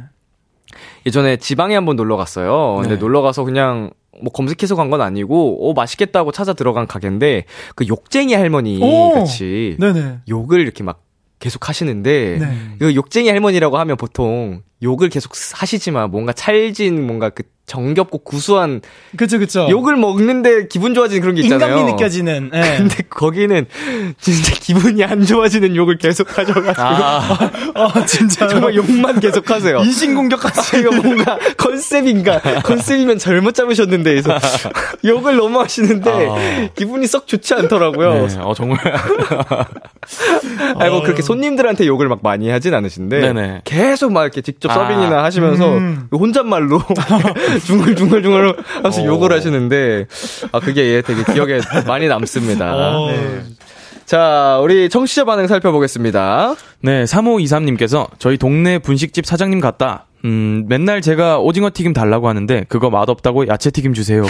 예전에 지방에 한번 놀러 갔어요. 근데 네. 놀러 가서 그냥, 뭐 검색해서 간 건 아니고, 어, 맛있겠다고 찾아 들어간 가게인데, 그 욕쟁이 할머니 오! 같이. 네네. 욕을 이렇게 막, 계속 하시는데 네. 그 욕쟁이 할머니라고 하면 보통 욕을 계속 하시지만 뭔가 찰진 뭔가 그 정겹고 구수한 그쵸 그쵸 욕을 먹는데 기분 좋아지는 그런 게 있잖아요. 인간미 느껴지는. 네. 근데 거기는 진짜 기분이 안 좋아지는 욕을 계속 하셔가지고 아, 아 진짜 정말 욕만 계속 하세요. 인신공격하세요. 이거 뭔가 컨셉인가 컨셉이면 잘못 잡으셨는데 해서 욕을 너무 하시는데 아. 기분이 썩 좋지 않더라고요. 네, 어 정말. 아이고 어. 그렇게 손님들한테 욕을 막 많이 하진 않으신데 네네. 계속 막 이렇게 직접 서빙이나 아. 하시면서 음. 혼잣말로. 중얼중얼중얼 하면서 욕을 하시는데, 아, 그게 되게 기억에 많이 남습니다. 네. 자, 우리 청취자 반응 살펴보겠습니다. 네, 삼오이삼님께서 저희 동네 분식집 사장님 같다. 음, 맨날 제가 오징어 튀김 달라고 하는데 그거 맛없다고 야채 튀김 주세요.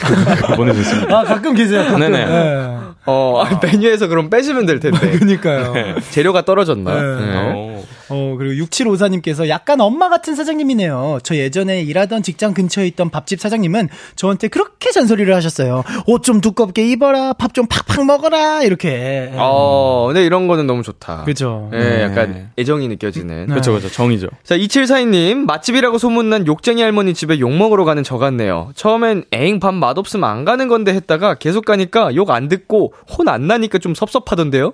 보내줬습니다. 아, 가끔 계세요. 가끔. 네네. 네. 어, 아. 메뉴에서 그럼 빼시면 될 텐데. 그러니까요. 네. 재료가 떨어졌나요? 네. 네. 어, 그리고 육칠오사님께서 약간 엄마 같은 사장님이네요. 저 예전에 일하던 직장 근처에 있던 밥집 사장님은 저한테 그렇게 잔소리를 하셨어요. 옷 좀 두껍게 입어라, 밥 좀 팍팍 먹어라, 이렇게. 어, 근데 이런 거는 너무 좋다. 그죠. 예, 네, 네. 약간 애정이 느껴지는. 네. 그쵸, 그쵸. 정이죠. 자, 이칠사이님, 맛집이라고 소문난 욕쟁이 할머니 집에 욕먹으러 가는 저 같네요. 처음엔 에잉, 밥 맛없으면 안 가는 건데 했다가 계속 가니까 욕 안 듣고 혼 안 나니까 좀 섭섭하던데요?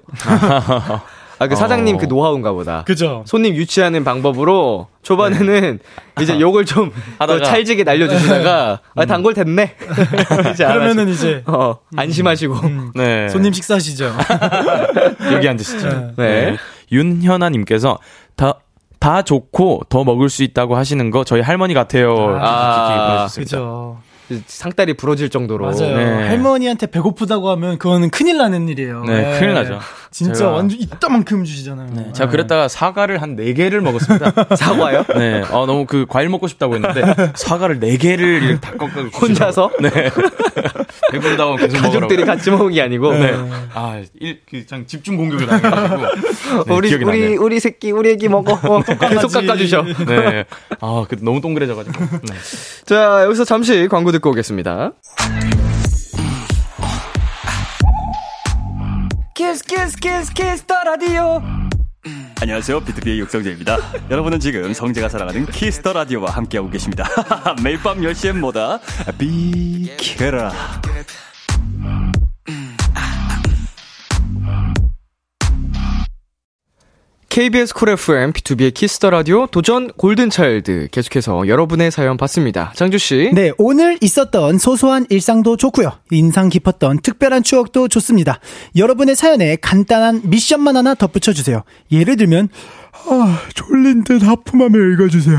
아, 그 어... 사장님 그 노하우인가 보다. 그죠. 손님 유치하는 방법으로 초반에는 네. 이제 욕을 좀 하다가 찰지게 날려주시다가 음. 아, 단골 됐네. 이제 그러면은 이제 어, 안심하시고 음. 네. 손님 식사하시죠. 여기 앉으시죠. 네. 네. 네. 윤현아님께서 다 다 좋고 더 먹을 수 있다고 하시는 거 저희 할머니 같아요. 아, 아 그죠. 상다리 부러질 정도로. 맞아요. 네. 할머니한테 배고프다고 하면 그거는 큰일 나는 일이에요. 네, 네. 큰일 나죠. 진짜 제가... 완전 이따만큼 주시잖아요. 네. 제가 네. 그랬다가 사과를 한 네 개를 먹었습니다. 사과요? 네. 어, 너무 그 과일 먹고 싶다고 했는데 사과를 네 개를 다 꺾어 주시고 혼자서? 네. 배부르다고 계속 먹으라고. 가족들이 같이 먹은 게 아니고. 네. 아, 일, 그, 참 집중 공격을 당해가지고. 네, 우리 우리 나네요. 우리 새끼 우리 애기 먹어. 어, 계속 깎아 주셔. 네. 아, 그 너무 동그래져가지고. 네. 자, 여기서 잠시 광고 듣고 오겠습니다. 키스 키스 키스 키스 더 라디오. 안녕하세요, 비투비의 육성재입니다. 여러분은 지금 성재가 사랑하는 키스 더 라디오와 함께하고 계십니다. 매일 밤 열 시엔 뭐다 비키라. 케이비에스 쿨 에프엠, 비투비의 키스더 라디오, 도전 골든차일드. 계속해서 여러분의 사연 받습니다. 장주씨. 네, 오늘 있었던 소소한 일상도 좋고요. 인상 깊었던 특별한 추억도 좋습니다. 여러분의 사연에 간단한 미션만 하나 덧붙여주세요. 예를 들면, 아, 졸린 듯 하품하며 읽어주세요.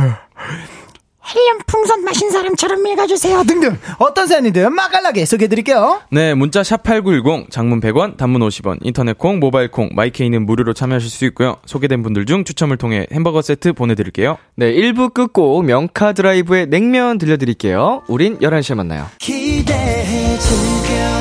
헬륨 풍선 마신 사람처럼 읽어주세요. 등등. 어떤 사연이든 맛깔나게 소개해드릴게요. 네, 문자 샵팔구일공, 장문 백 원, 단문 오십 원, 인터넷 콩, 모바일 콩, 마이케이는 무료로 참여하실 수 있고요. 소개된 분들 중 추첨을 통해 햄버거 세트 보내드릴게요. 네, 일 부 끝곡 명카 드라이브의 냉면 들려드릴게요. 우린 열한 시에 만나요. 기대해줄게요.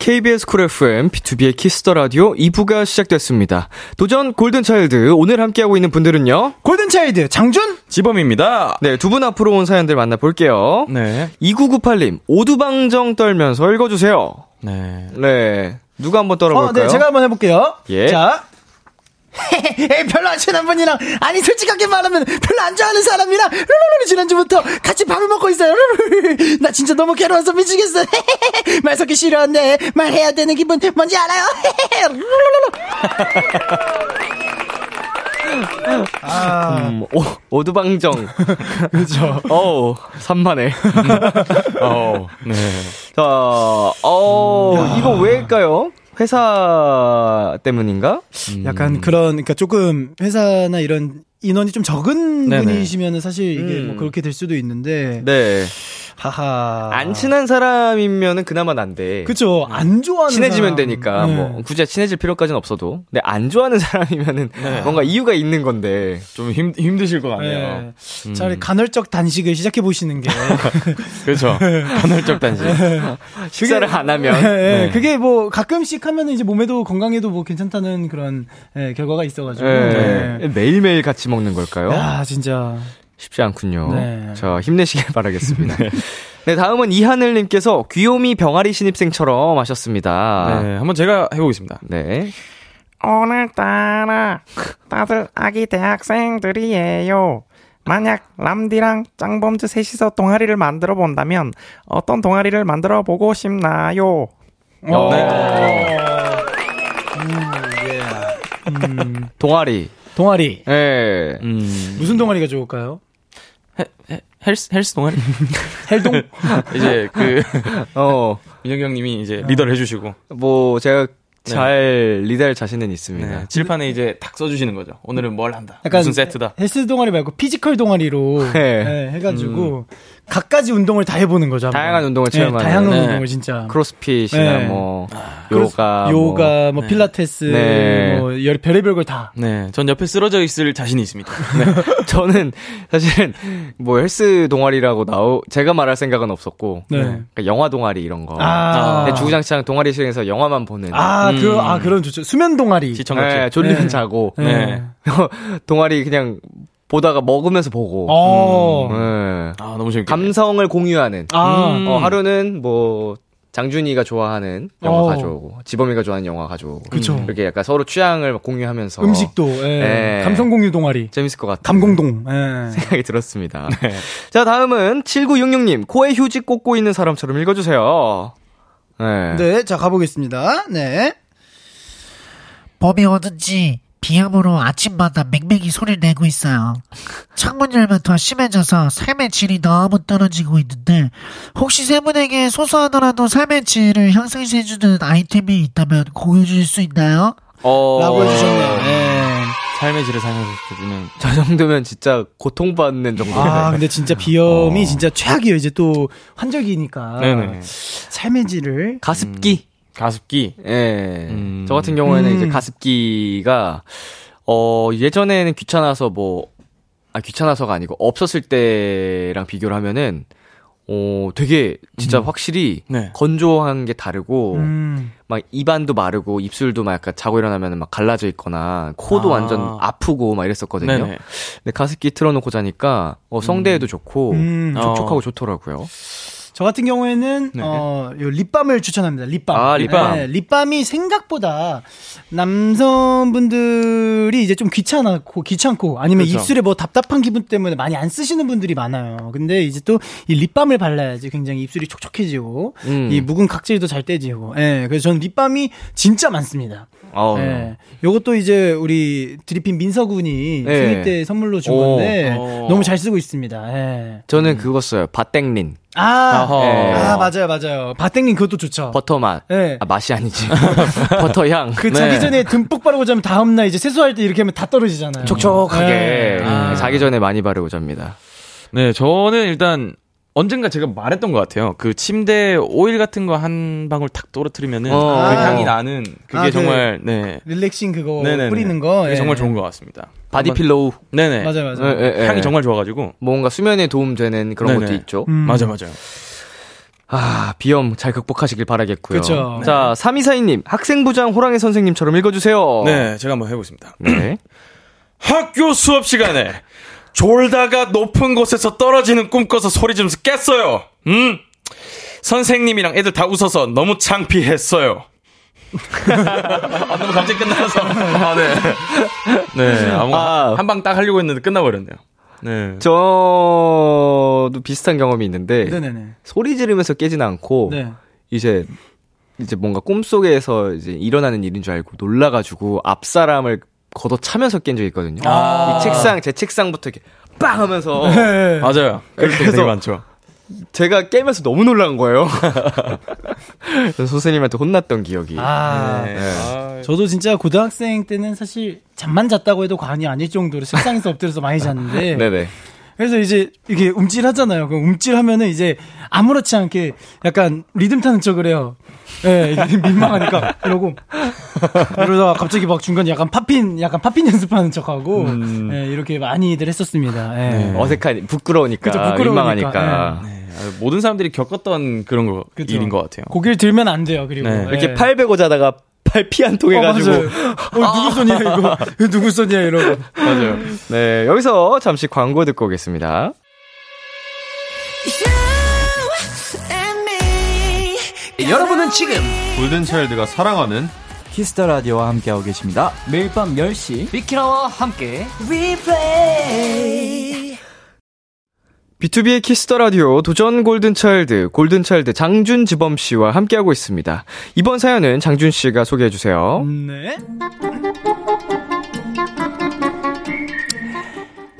케이비에스 쿨 에프엠, 비투비의 키스더 라디오 이 부가 시작됐습니다. 도전 골든차일드. 오늘 함께하고 있는 분들은요, 골든차일드 장준, 지범입니다. 네, 두 분 앞으로 온 사연들 만나볼게요. 네. 이구구팔님, 오두방정 떨면서 읽어주세요. 네. 네. 누가 한번 떨어볼까요? 어, 네, 제가 한번 해볼게요. 예. 자. 별로 안 친한 분이랑, 아니 솔직하게 말하면 별로 안 좋아하는 사람이랑 룰루루 지난주부터 같이 밥을 먹고 있어요. 나 진짜 너무 괴로워서 미치겠어. 말 섞기 싫었는데 말해야 되는 기분 뭔지 알아요? 아, 음, 오, 오두방정. 그죠. 어우, 산만해. 어우, 네. 자, 어우, 야. 이거 왜일까요? 회사 때문인가? 음. 약간 그런, 그러니까 조금 회사나 이런 인원이 좀 적은 네네. 분이시면은 사실 이게 음. 뭐 그렇게 될 수도 있는데. 네. 하하. 안 친한 사람이면은 그나마 난데. 그쵸. 안 좋아하는 친해지면 사람. 되니까. 네. 뭐, 굳이 친해질 필요까지는 없어도. 근데 안 좋아하는 사람이면은 네. 뭔가 이유가 있는 건데. 좀 힘, 힘드실 것 같네요. 네. 음. 차라리 간헐적 단식을 시작해보시는 게. 그쵸. 간헐적 단식. 식사를 그게, 안 하면. 네. 네. 그게 뭐 가끔씩 하면은 이제 몸에도 건강에도 뭐 괜찮다는 그런 네, 결과가 있어가지고. 네. 네. 매일매일 같이 먹는 걸까요? 아, 진짜. 쉽지 않군요. 네. 자, 힘내시길 바라겠습니다. 네. 네, 다음은 이하늘님께서 귀요미 병아리 신입생처럼 하셨습니다. 네, 한번 제가 해보겠습니다. 네. 오늘따라 다들 아기 대학생들이에요. 만약 람디랑 짱범즈 셋이서 동아리를 만들어 본다면 어떤 동아리를 만들어 보고 싶나요? 오. 네. 음, 동아리. 동아리. 예. 음. 무슨 동아리가 좋을까요? 헬, 헬, 헬스, 헬스 동아리? 헬동? 이제 그, 어, 민혁이 형님이 이제 리더를 해주시고. 뭐, 제가 잘 네. 리더할 자신은 있습니다. 네. 칠판에 이제 탁 써주시는 거죠. 오늘은 뭘 한다. 약간 무슨 세트다. 헬스 동아리 말고 피지컬 동아리로 네. 네, 해가지고 음. 각가지 운동을 다 해보는 거죠. 다양한 운동을 체험하는. 네, 다양한 네. 운동을 진짜. 크로스핏이나 네. 뭐 요가, 크로스, 요가, 뭐 네. 필라테스, 네. 뭐 별의별 걸 다. 네, 전 옆에 쓰러져 있을 자신이 있습니다. 네. 저는 사실은 뭐 헬스 동아리라고 나오 제가 말할 생각은 없었고 네. 그러니까 영화 동아리 이런 거. 아. 네, 주구장창 동아리실에서 영화만 보는. 아. 음. 그, 아, 그런 좋죠. 수면 동아리. 지청각지. 네, 졸리면 네. 자고. 네. 동아리 그냥 보다가 먹으면서 보고. 음. 네. 아, 너무 재밌겠다. 감성을 공유하는. 아. 음. 어, 하루는 뭐, 장준이가 좋아하는 영화 오. 가져오고, 지범이가 좋아하는 영화 가져오고. 그쵸. 이렇게 약간 서로 취향을 공유하면서. 음식도, 예. 예. 감성 공유 동아리. 재밌을 것 같아요. 감공동. 예. 생각이 들었습니다. 네. 자, 다음은 칠구육육 님. 코에 휴지 꽂고 있는 사람처럼 읽어주세요. 네. 네, 자 가보겠습니다. 네. 봄이 오든지 비염으로 아침마다 맹맹이 소리를 내고 있어요. 창문 열면 더 심해져서 삶의 질이 너무 떨어지고 있는데 혹시 세 분에게 소소하더라도 삶의 질을 향상시켜주는 아이템이 있다면 공유해주실 수 있나요? 어... 라고 해주셨네요. 네. 삶의 질을 살면서 저 정도면 진짜 고통받는 정도. 아 근데 진짜 비염이 어. 진짜 최악이에요. 이제 또 환절기니까. 네네. 삶의 질을 가습기. 음. 가습기. 예. 음. 저 같은 경우에는 음. 이제 가습기가 어 예전에는 귀찮아서 뭐 아 귀찮아서가 아니고 없었을 때랑 비교를 하면은 어 되게 진짜 음. 확실히 네. 건조한 게 다르고 음. 막 입안도 마르고 입술도 막 약간 자고 일어나면 막 갈라져 있거나 코도 아. 완전 아프고 막 이랬었거든요. 네네. 근데 가습기 틀어놓고 자니까 어, 성대에도 음. 좋고 음. 촉촉하고 어. 좋더라고요. 저 같은 경우에는 네. 어, 요 립밤을 추천합니다. 립밤. 아, 립밤. 네, 립밤이 생각보다 남성분들이 이제 좀 귀찮고 귀찮고 아니면 그렇죠. 입술에 뭐 답답한 기분 때문에 많이 안 쓰시는 분들이 많아요. 근데 이제 또 이 립밤을 발라야지 굉장히 입술이 촉촉해지고 음. 이 묵은 각질도 잘 떼지고. 예. 네, 그래서 저는 립밤이 진짜 많습니다. 아. 네, 요것도 이제 우리 드리핀 민서군이 네. 생일 때 선물로 준 건데 오. 너무 잘 쓰고 있습니다. 네. 저는 그거 써요. 바땡린. 아, 네. 아 맞아요 맞아요. 바땡린 그것도 좋죠. 버터 맛. 네. 아, 맛이 아니지. 버터 향. 그 네. 자기 전에 듬뿍 바르고 자면 다음 날 이제 세수할 때 이렇게 하면 다 떨어지잖아요. 촉촉하게. 네. 아. 자기 전에 많이 바르고 잡니다. 네, 저는 일단 언젠가 제가 말했던 것 같아요. 그 침대 오일 같은 거 한 방울 탁 떨어뜨리면은 어. 그 향이 나는 그게 아, 정말 네. 네. 릴렉싱 그거 네네네. 뿌리는 거. 그게 예. 정말 좋은 것 같습니다. 바디필로우. 네네. 맞아요, 맞아요. 에, 에, 에. 향이 정말 좋아가지고. 뭔가 수면에 도움되는 그런 네네. 것도 있죠. 음. 맞아요, 맞아요. 아, 비염 잘 극복하시길 바라겠고요. 그쵸. 자, 삼이사이 님. 학생부장 호랑이 선생님처럼 읽어주세요. 네, 제가 한번 해보겠습니다. 네. 학교 수업 시간에 졸다가 높은 곳에서 떨어지는 꿈 꿔서 소리 지르면서 깼어요. 음. 선생님이랑 애들 다 웃어서 너무 창피했어요. 아, 너무 갑자기 끝나서. 아, 네. 네. 아무, 아, 한 방 딱 하려고 했는데 끝나버렸네요. 네. 저도 비슷한 경험이 있는데. 네네네. 소리 지르면서 깨진 않고. 네. 이제, 이제 뭔가 꿈속에서 이제 일어나는 일인 줄 알고 놀라가지고 앞 사람을 걷어 차면서 깬 적이 있거든요. 아~ 이 책상, 제 책상부터 이렇게 빵 하면서. 네. 맞아요. 그래서 되게 많죠. 제가 깨면서 너무 놀란 거예요. 선생님한테 혼났던 기억이. 아, 네. 네. 저도 진짜 고등학생 때는 사실 잠만 잤다고 해도 과언이 아닐 정도로 책상에서 엎드려서 많이 잤는데. 네네. 그래서 이제 이게 움찔하잖아요. 그럼 움찔하면은 이제 아무렇지 않게 약간 리듬 타는 척을 해요. 예, 네, 민망하니까 이러고 이러다가 갑자기 막 중간에 약간 팝핀, 약간 팝핀 연습하는 척하고 음. 네, 이렇게 많이들 했었습니다. 네. 네. 어색하니 부끄러우니까, 그쵸, 부끄러우니까. 민망하니까. 네. 네. 모든 사람들이 겪었던 그런 거 그쵸. 일인 것 같아요. 고개를 들면 안 돼요. 그리고 네. 이렇게 네. 팔 베고 자다가 팔 피 안 통해가지고 어, 어, 누구 손이야 이거 누구 손이야 이러고. 맞아요. 네, 여기서 잠시 광고 듣고 오겠습니다. 여러분은 지금 골든차일드가 사랑하는 키스더라디오와 함께하고 계십니다. 매일 밤 열 시 비키라와 함께 리플레이. 비투비의 키스더 라디오 도전 골든차일드, 골든차일드 장준 지범 씨와 함께하고 있습니다. 이번 사연은 장준 씨가 소개해 주세요. 네.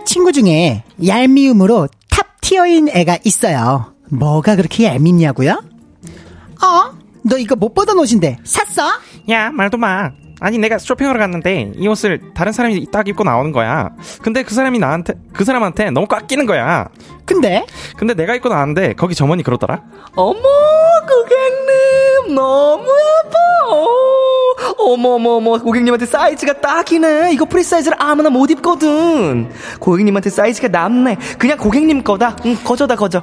친구 중에 얄미움으로 탑 티어인 애가 있어요. 뭐가 그렇게 얄밉냐고요? 어? 너 이거 못 보던 옷인데 샀어? 야, 말도 마. 아니, 내가 쇼핑하러 갔는데 이 옷을 다른 사람이 딱 입고 나오는 거야. 근데 그 사람이 나한테, 그 사람한테 너무 꽉 끼는 거야. 근데? 근데 내가 입고 나왔는데 거기 점원이 그러더라. 어머, 고객님 너무 예뻐. 어머머머, 고객님한테 사이즈가 딱이네. 이거 프리사이즈를 아무나 못 입거든. 고객님한테 사이즈가 남네. 그냥 고객님 거다. 응, 거저다 거저.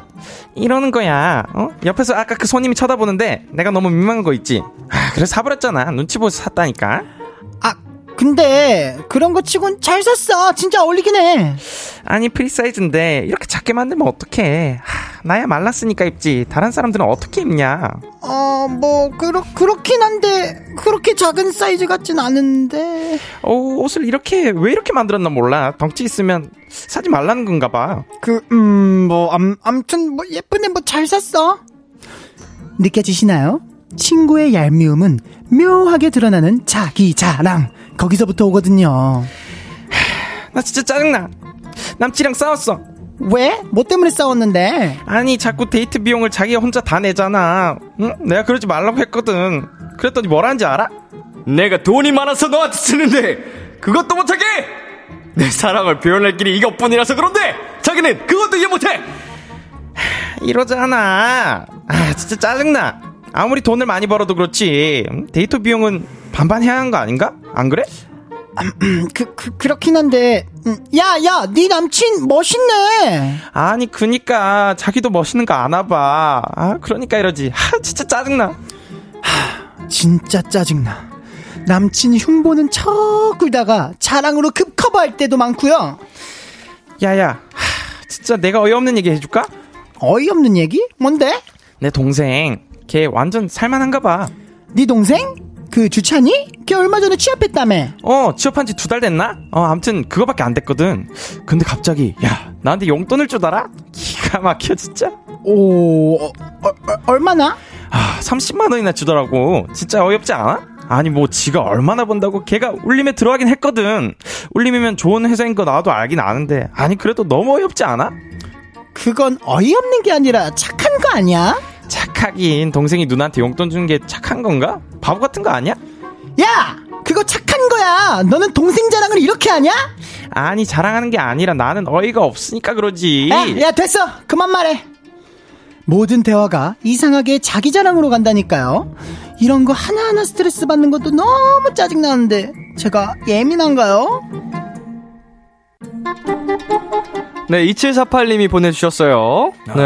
이러는 거야. 어? 옆에서 아까 그 손님이 쳐다보는데 내가 너무 민망한 거 있지. 아, 그래서 사버렸잖아. 눈치 보여서 샀다니까. 아, 근데 그런 거 치곤 잘 샀어. 진짜 어울리긴 해. 아니, 프리사이즈인데 이렇게 작게 만들면 어떡해. 하, 나야 말랐으니까 입지. 다른 사람들은 어떻게 입냐. 어, 뭐 그러, 그렇긴 한데 그렇게 작은 사이즈 같진 않은데. 오, 옷을 이렇게 왜 이렇게 만들었나 몰라. 덩치 있으면 사지 말라는 건가 봐. 그, 음, 뭐 암, 암튼 뭐 예쁘네. 뭐 잘 샀어. 느껴지시나요? 친구의 얄미움은 묘하게 드러나는 자기 자랑, 거기서부터 오거든요. 나 진짜 짜증나. 남친이랑 싸웠어. 왜? 뭐 때문에 싸웠는데? 아니, 자꾸 데이트 비용을 자기 혼자 다 내잖아. 응? 내가 그러지 말라고 했거든. 그랬더니 뭐라는지 알아? 내가 돈이 많아서 너한테 쓰는데 그것도 못하게? 내 사랑을 표현할 길이 이것뿐이라서 그런데 자기는 그것도 이해 못해. 이러잖아. 아, 진짜 짜증나. 아무리 돈을 많이 벌어도 그렇지 데이트 비용은 반반 해야 하는 거 아닌가? 안 그래? 그, 그, 그렇긴 한데. 야야, 네 남친 멋있네. 아니, 그니까 자기도 멋있는 거 아나 봐. 아, 그러니까 이러지. 하, 진짜 짜증나. 하, 진짜 짜증나. 남친 흉보는 척 굴다가 자랑으로 급 커버할 때도 많고요. 야야, 하, 진짜 내가 어이없는 얘기 해줄까? 어이없는 얘기? 뭔데? 내 동생 걔 완전 살만한가 봐. 네 동생? 그 주찬이? 걔 얼마 전에 취업했다며. 어, 취업한 지 두 달 됐나? 어, 아무튼 그거밖에 안 됐거든. 근데 갑자기 야, 나한테 용돈을 주더라? 기가 막혀 진짜. 오, 어, 어, 얼마나? 아, 삼십만 원이나 주더라고. 진짜 어이없지 않아? 아니, 뭐 지가 얼마나 번다고. 걔가 울림에 들어가긴 했거든. 울림이면 좋은 회사인 거 나도 알긴 아는데. 아니, 그래도 너무 어이없지 않아? 그건 어이없는 게 아니라 착한 거 아니야? 착하긴. 동생이 누나한테 용돈 주는 게 착한 건가? 바보 같은 거 아니야? 야, 그거 착한 거야. 너는 동생 자랑을 이렇게 하냐? 아니, 자랑하는 게 아니라 나는 어이가 없으니까 그러지. 야, 야, 됐어. 그만 말해. 모든 대화가 이상하게 자기 자랑으로 간다니까요. 이런 거 하나하나 스트레스 받는 것도 너무 짜증나는데 제가 예민한가요? 네, 이칠사팔 님이 보내주셨어요. 아~ 네.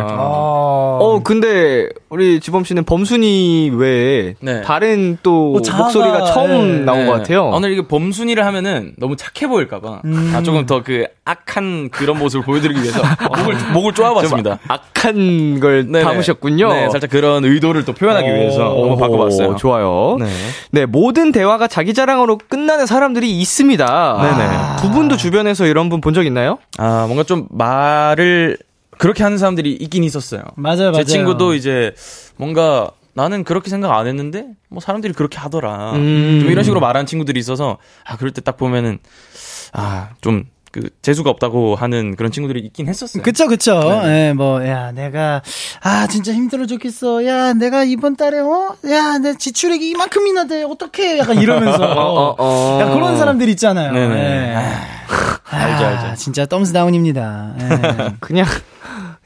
아~ 어, 근데 우리 지범 씨는 범순이 외에 네. 다른 또 어, 자아가... 목소리가 처음 네. 나온 네. 것 같아요. 오늘 이게 범순이를 하면은 너무 착해 보일까봐 음... 아, 조금 더 그 악한 그런 모습을 보여드리기 위해서 목을 목을 쪼아봤습니다. 악한 걸 네네. 담으셨군요. 네, 살짝 그런 의도를 또 표현하기 오~ 위해서 한번 바꿔봤어요. 좋아요. 네. 네, 모든 대화가 자기 자랑으로 끝나는 사람들이 있습니다. 아~ 두 분도 주변에서 이런 분 본 적 있나요? 아, 뭔가 좀 말을 그렇게 하는 사람들이 있긴 있었어요. 맞아요, 맞아요. 제 친구도 이제 뭔가 나는 그렇게 생각 안 했는데 뭐 사람들이 그렇게 하더라. 음. 좀 이런 식으로 말하는 친구들이 있어서 아, 그럴 때 딱 보면은 아, 좀 그 재수가 없다고 하는 그런 친구들이 있긴 했었어요. 그쵸, 그쵸. 예, 네. 네, 뭐, 야, 내가, 아, 진짜 힘들어 죽겠어. 야, 내가 이번 달에, 어? 야, 내 지출액이 이만큼이나 돼. 어떡해. 약간 이러면서. 어, 어, 어. 약간 그런 사람들 있잖아요. 네네. 네. 아, 알죠, 알죠. 아, 진짜 덤스다운입니다. 네. 그냥.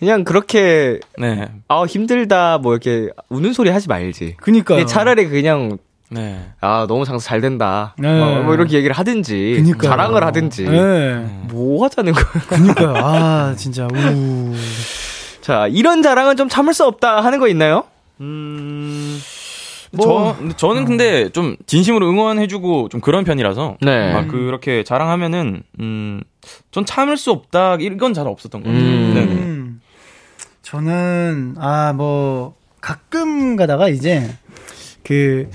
그냥 그렇게 네. 아, 힘들다 뭐 이렇게 우는 소리 하지 말지. 그니까요. 차라리 그냥 네. 아, 너무 장사 잘 된다. 네. 어, 뭐 이렇게 얘기를 하든지 그니까요. 자랑을 하든지. 네. 뭐 하자는 거야. 그니까요. 아, 진짜. 우. 자, 이런 자랑은 좀 참을 수 없다 하는 거 있나요? 음. 뭐. 저, 저는 근데 좀 진심으로 응원해주고 좀 그런 편이라서 네. 막 그렇게 자랑하면은 음, 전 참을 수 없다 이건 잘 없었던 것 같아요. 음. 네. 저는 아, 뭐 가끔 가다가 이제 그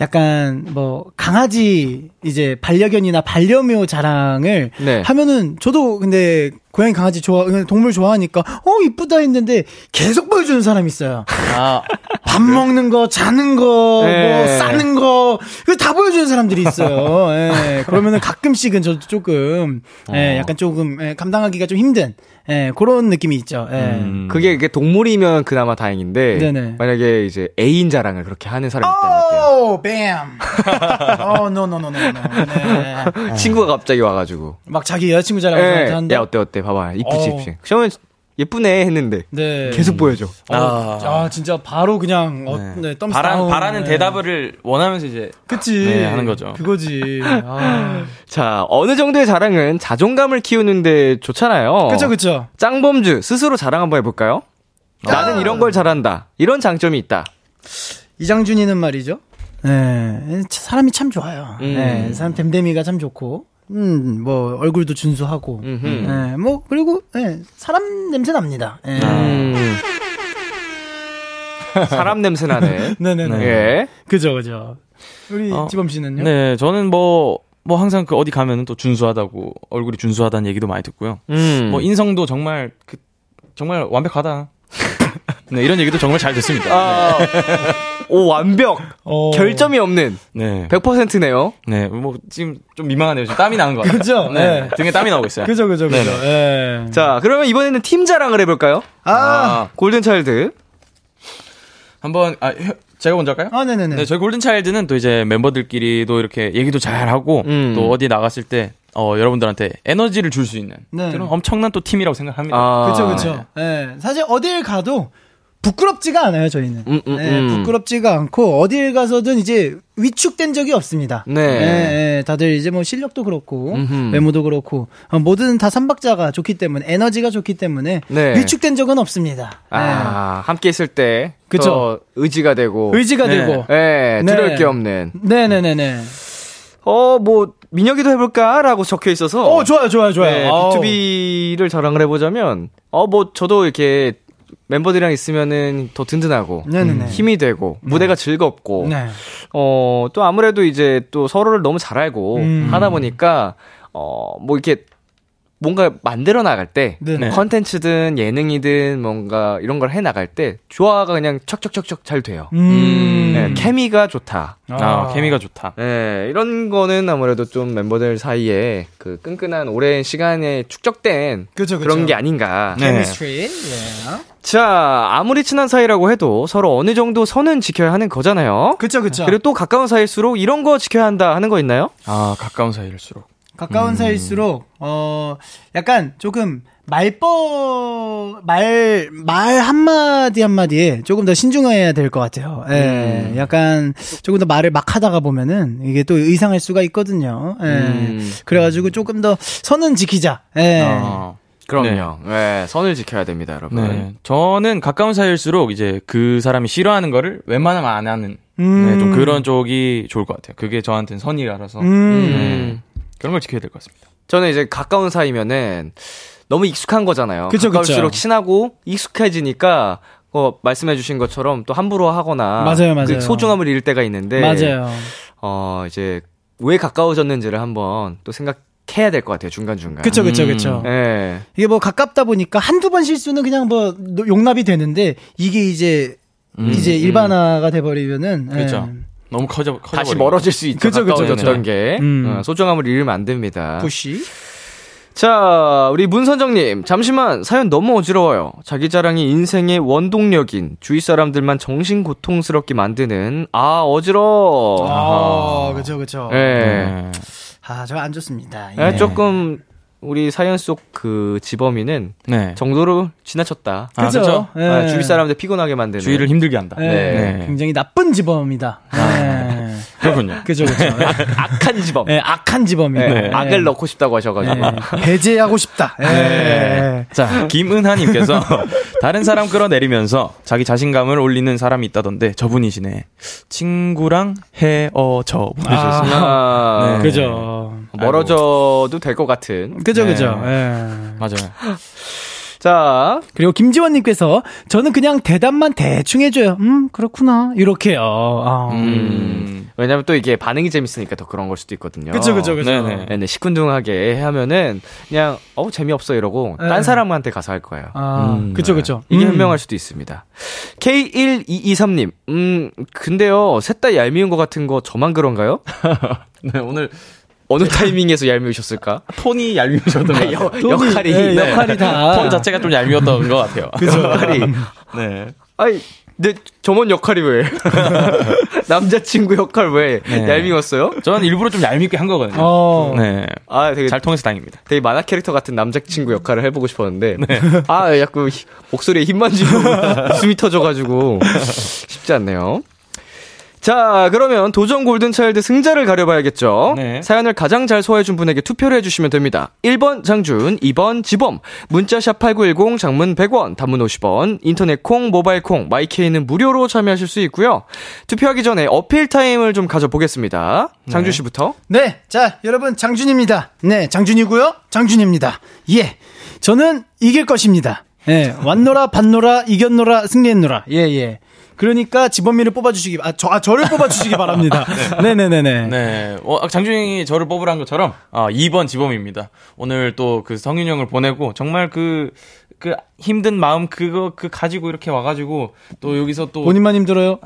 약간 뭐 강아지 이제 반려견이나 반려묘 자랑을 네. 하면은 저도 근데 고양이 강아지 좋아 동물 좋아하니까 어 이쁘다 했는데 계속 보여주는 사람이 있어요. 아, 밥 네. 먹는 거, 자는 거, 네. 뭐 싸는 거 이거 다 보여주는 사람들이 있어요. 예. 그러면은 가끔씩은 저도 조금 예, 어. 약간 조금 예, 감당하기가 좀 힘든 예, 그런 느낌이 있죠. 예. 음. 그게 이게 동물이면 그나마 다행인데 네네. 만약에 이제 애인 자랑을 그렇게 하는 사람이 있다면. 뱀. 어, 노노노노노. 친구가 갑자기 와가지고 막 자기 여자친구 자랑을 하는데 야 어때 어때 봐봐 이쁘지 이쁘지. 그러면 예쁘네 했는데 네. 계속 보여줘. 어, 아. 아 진짜 바로 그냥 어, 네. 네, 바라, 바라는 네. 대답을 원하면서 이제 그치 네, 하는 거죠. 그거지. 아. 자 어느 정도의 자랑은 자존감을 키우는데 좋잖아요. 그렇죠 그렇죠. 짱범주 스스로 자랑 한번 해볼까요? 아. 나는 이런 걸 잘한다. 이런 장점이 있다. 이장준이는 말이죠. 네, 사람이 참 좋아요. 음. 네, 사람 댐댐이가 참 좋고, 음, 뭐, 얼굴도 준수하고, 음흠. 네, 뭐, 그리고, 네, 사람 냄새 납니다. 네. 음. 사람 냄새 나네. 네네네. 예. 그죠, 그죠. 우리 어, 지범 씨는요? 네, 저는 뭐, 뭐, 항상 그 어디 가면은 또 준수하다고, 얼굴이 준수하다는 얘기도 많이 듣고요. 음. 뭐, 인성도 정말, 그, 정말 완벽하다. 네, 이런 얘기도 정말 잘 듣습니다. 아, 오, 완벽! 오. 결점이 없는. 네. 백 퍼센트네요. 네, 뭐, 지금 좀 민망하네요. 지금 땀이 나는 것 같아요. 그죠? 네. 네. 등에 땀이 나오고 있어요. 그죠, 그죠, 그죠. 네. 자, 그러면 이번에는 팀 자랑을 해볼까요? 아! 아 골든차일드. 한번, 아, 제가 먼저 할까요? 아, 네네네. 네, 저희 골든차일드는 또 이제 멤버들끼리도 이렇게 얘기도 잘 하고, 음. 또 어디 나갔을 때, 어, 여러분들한테 에너지를 줄 수 있는 네. 그런 엄청난 또 팀이라고 생각합니다. 아. 그쵸, 그쵸. 네. 네. 사실 어딜 가도 부끄럽지가 않아요, 저희는. 음, 음, 네, 음. 부끄럽지가 않고, 어딜 가서든 이제 위축된 적이 없습니다. 네. 네, 네. 다들 이제 뭐 실력도 그렇고, 음흠. 외모도 그렇고, 뭐든 다 삼박자가 좋기 때문에, 에너지가 좋기 때문에, 네. 위축된 적은 없습니다. 아, 네. 함께 있을 때. 그쵸. 의지가 되고. 의지가 네. 되고. 예, 네. 두려울 네. 게 없는. 네네네네. 네, 네, 네. 어, 뭐, 민혁이도 해볼까? 라고 적혀 있어서. 어, 좋아요, 좋아요, 좋아요. 네, 비투비를 자랑을 해보자면, 어, 뭐, 저도 이렇게 멤버들이랑 있으면은 더 든든하고, 네네네. 힘이 되고, 네. 무대가 즐겁고, 네. 어, 또 아무래도 이제 또 서로를 너무 잘 알고 음. 하다 보니까, 어, 뭐 이렇게 뭔가 만들어 나갈 때, 컨텐츠든 예능이든 뭔가 이런 걸 해 나갈 때, 조화가 그냥 척척척척 잘 돼요. 음. 네, 케미가 좋다. 아, 아, 케미가 좋다. 네, 이런 거는 아무래도 좀 멤버들 사이에 그 끈끈한 오랜 시간에 축적된 그쵸, 그쵸. 그런 게 아닌가. 케미스트리. 네. 네. 자, 아무리 친한 사이라고 해도 서로 어느 정도 선은 지켜야 하는 거잖아요. 그쵸, 그쵸. 그리고 또 가까운 사이일수록 이런 거 지켜야 한다 하는 거 있나요? 아, 가까운 사이일수록. 가까운 음. 사이일수록 어 약간 조금 말버 말 말 한마디 한마디에 조금 더 신중해야 될 것 같아요. 예. 음. 약간 조금 더 말을 막 하다가 보면은 이게 또 의상할 수가 있거든요. 예. 음. 그래가지고 조금 더 선은 지키자. 예. 어, 그럼요. 네. 네, 선을 지켜야 됩니다, 여러분. 네. 저는 가까운 사이일수록 이제 그 사람이 싫어하는 거를 웬만하면 안 하는 음. 네, 좀 그런 쪽이 좋을 것 같아요. 그게 저한테는 선이라서. 음. 네. 그런 걸 지켜야 될 것 같습니다. 저는 이제 가까운 사이면은 너무 익숙한 거잖아요. 그쵸, 가까울수록 그쵸. 친하고 익숙해지니까 어, 말씀해주신 것처럼 또 함부로 하거나 맞아요, 맞아요. 그 소중함을 잃을 때가 있는데 맞아요. 어, 이제 왜 가까워졌는지를 한번 또 생각해야 될 것 같아요. 중간중간. 그쵸, 그쵸, 그쵸. 음. 예. 이게 뭐 가깝다 보니까 한두 번 실수는 그냥 뭐 용납이 되는데 이게 이제 음, 이제 음. 일반화가 돼버리면은 그렇죠. 예. 너무 커져, 커져. 다시 멀어질 수 있죠. 그쵸, 가까워졌던 그쵸. 게. 음. 소중함을 잃으면 안 됩니다. 부시. 자, 우리 문선정님. 잠시만, 사연 너무 어지러워요. 자기 자랑이 인생의 원동력인 주위 사람들만 정신 고통스럽게 만드는, 아, 어지러워. 아, 그쵸, 그쵸. 예. 네. 아, 저 안 좋습니다. 예. 네, 조금. 우리 사연 속 그 지범이는 네. 정도로 지나쳤다. 아, 그렇죠. 네. 아, 주위 사람들 피곤하게 만드는. 주위를 힘들게 한다. 네. 네. 네. 굉장히 나쁜 지범이다. 네. 그렇군요. 그죠, 그죠. 악한 지범. 네, 악한 지범이. 네. 네. 악을 넣고 싶다고 하셔가지고. 네. 배제하고 싶다. 네. 네. 자, 김은하님께서 다른 사람 끌어내리면서 자기 자신감을 올리는 사람이 있다던데 저분이시네. 친구랑 헤어져 보내셨습니다. 아, 네. 그죠. 멀어져도 될 것 같은. 그죠, 네. 그죠. 네. 맞아요. 자, 그리고 김지원님께서 저는 그냥 대답만 대충 해줘요. 음, 그렇구나. 이렇게요. 아. 음. 왜냐면 또 이게 반응이 재밌으니까 더 그런 걸 수도 있거든요. 그쵸, 그쵸, 그쵸. 네네. 네네. 시큰둥하게 하면은 그냥, 어우, 재미없어 이러고, 네. 딴 사람한테 가서 할 거예요. 아, 음, 그쵸, 네. 그쵸. 이게 현명할 음. 수도 있습니다. 케이 일이이삼님, 음, 근데요, 셋 다 얄미운 것 같은 거 저만 그런가요? 네, 오늘. 어느 타이밍에서 얄미우셨을까? 톤이 얄미우셨던 요 아, 역할이 네, 네. 역할이 다 톤 자체가 좀 얄미웠던 것 같아요. 그죠? 역할이. 네. 아니, 내 저번 역할이 왜? 남자친구 역할 왜 네. 얄미웠어요? 저는 일부러 좀 얄밉게 한 거거든요. 어. 네. 아, 되게 잘 통해서 다행입니다. 되게 만화 캐릭터 같은 남자친구 역할을 해보고 싶었는데, 네. 아, 자꾸 목소리에 힘만 주고 숨이 터져가지고 쉽지 않네요. 자, 그러면 도전 골든차일드 승자를 가려봐야겠죠. 네. 사연을 가장 잘 소화해준 분에게 투표를 해주시면 됩니다. 일 번 장준, 이 번 지범. 문자샵 팔구일공, 장문 백 원, 단문 오십 원. 인터넷 콩, 모바일 콩, 마이케이는 무료로 참여하실 수 있고요. 투표하기 전에 어필 타임을 좀 가져보겠습니다. 장준 씨부터. 네. 네, 자 여러분 장준입니다. 네, 장준이고요. 장준입니다. 예, 저는 이길 것입니다. 예, 왔노라, 봤노라, 이겼노라, 승리했노라. 예, 예. 그러니까 지범이를 뽑아주시기, 아, 저, 아, 저를 뽑아주시기 바랍니다. 네. 네네네네. 네. 어, 장준영이 저를 뽑으란 것처럼, 아, 이 번 지범입니다. 오늘 또 그 성윤이 형을 보내고, 정말 그, 그 힘든 마음 그거, 그 가지고 이렇게 와가지고, 또 여기서 또. 본인만 힘들어요?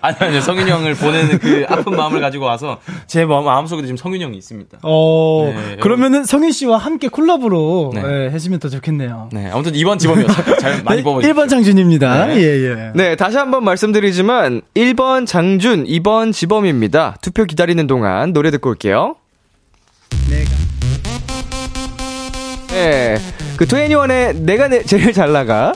아니, 아니요. 성윤이 형을 보내는 그 아픈 마음을 가지고 와서, 제 마음속에도 지금 성윤이 형이 있습니다. 어, 네, 그러면은 성윤 씨와 함께 콜라보로 네. 네, 해주면 더 좋겠네요. 네. 아무튼 이 번 지범이었어요. 잘 많이 뽑아주세요. 일 번 장준입니다. 네. 예, 예. 네, 다시 한번 말씀드리지만 일 번 장준, 이 번 지범입니다. 투표 기다리는 동안 노래 듣고 올게요. 네, 그 투애니원의 내가 내, 제일 잘나가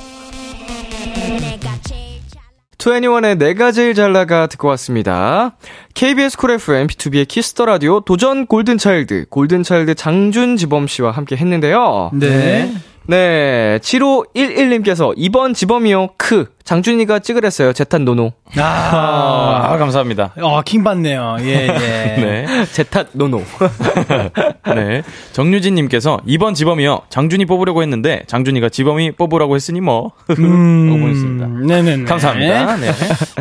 투애니원의 내가 제일 잘나가 듣고 왔습니다. 케이비에스 쿨 에프엠, 비투비의 키스더라디오 도전 골든차일드, 골든차일드 장준, 지범씨와 함께 했는데요. 네. 네, 칠오일일님께서 이 번 지범이요, 크. 장준이가 찌그랬어요, 제탄 노노. 아, 아 감사합니다. 어, 킹받네요. 예, 예. 네. 제탄 노노. 네. 정유진님께서 이 번 지범이요, 장준이 뽑으려고 했는데, 장준이가 지범이 뽑으라고 했으니 뭐. 음, 네네네. 감사합니다. 네.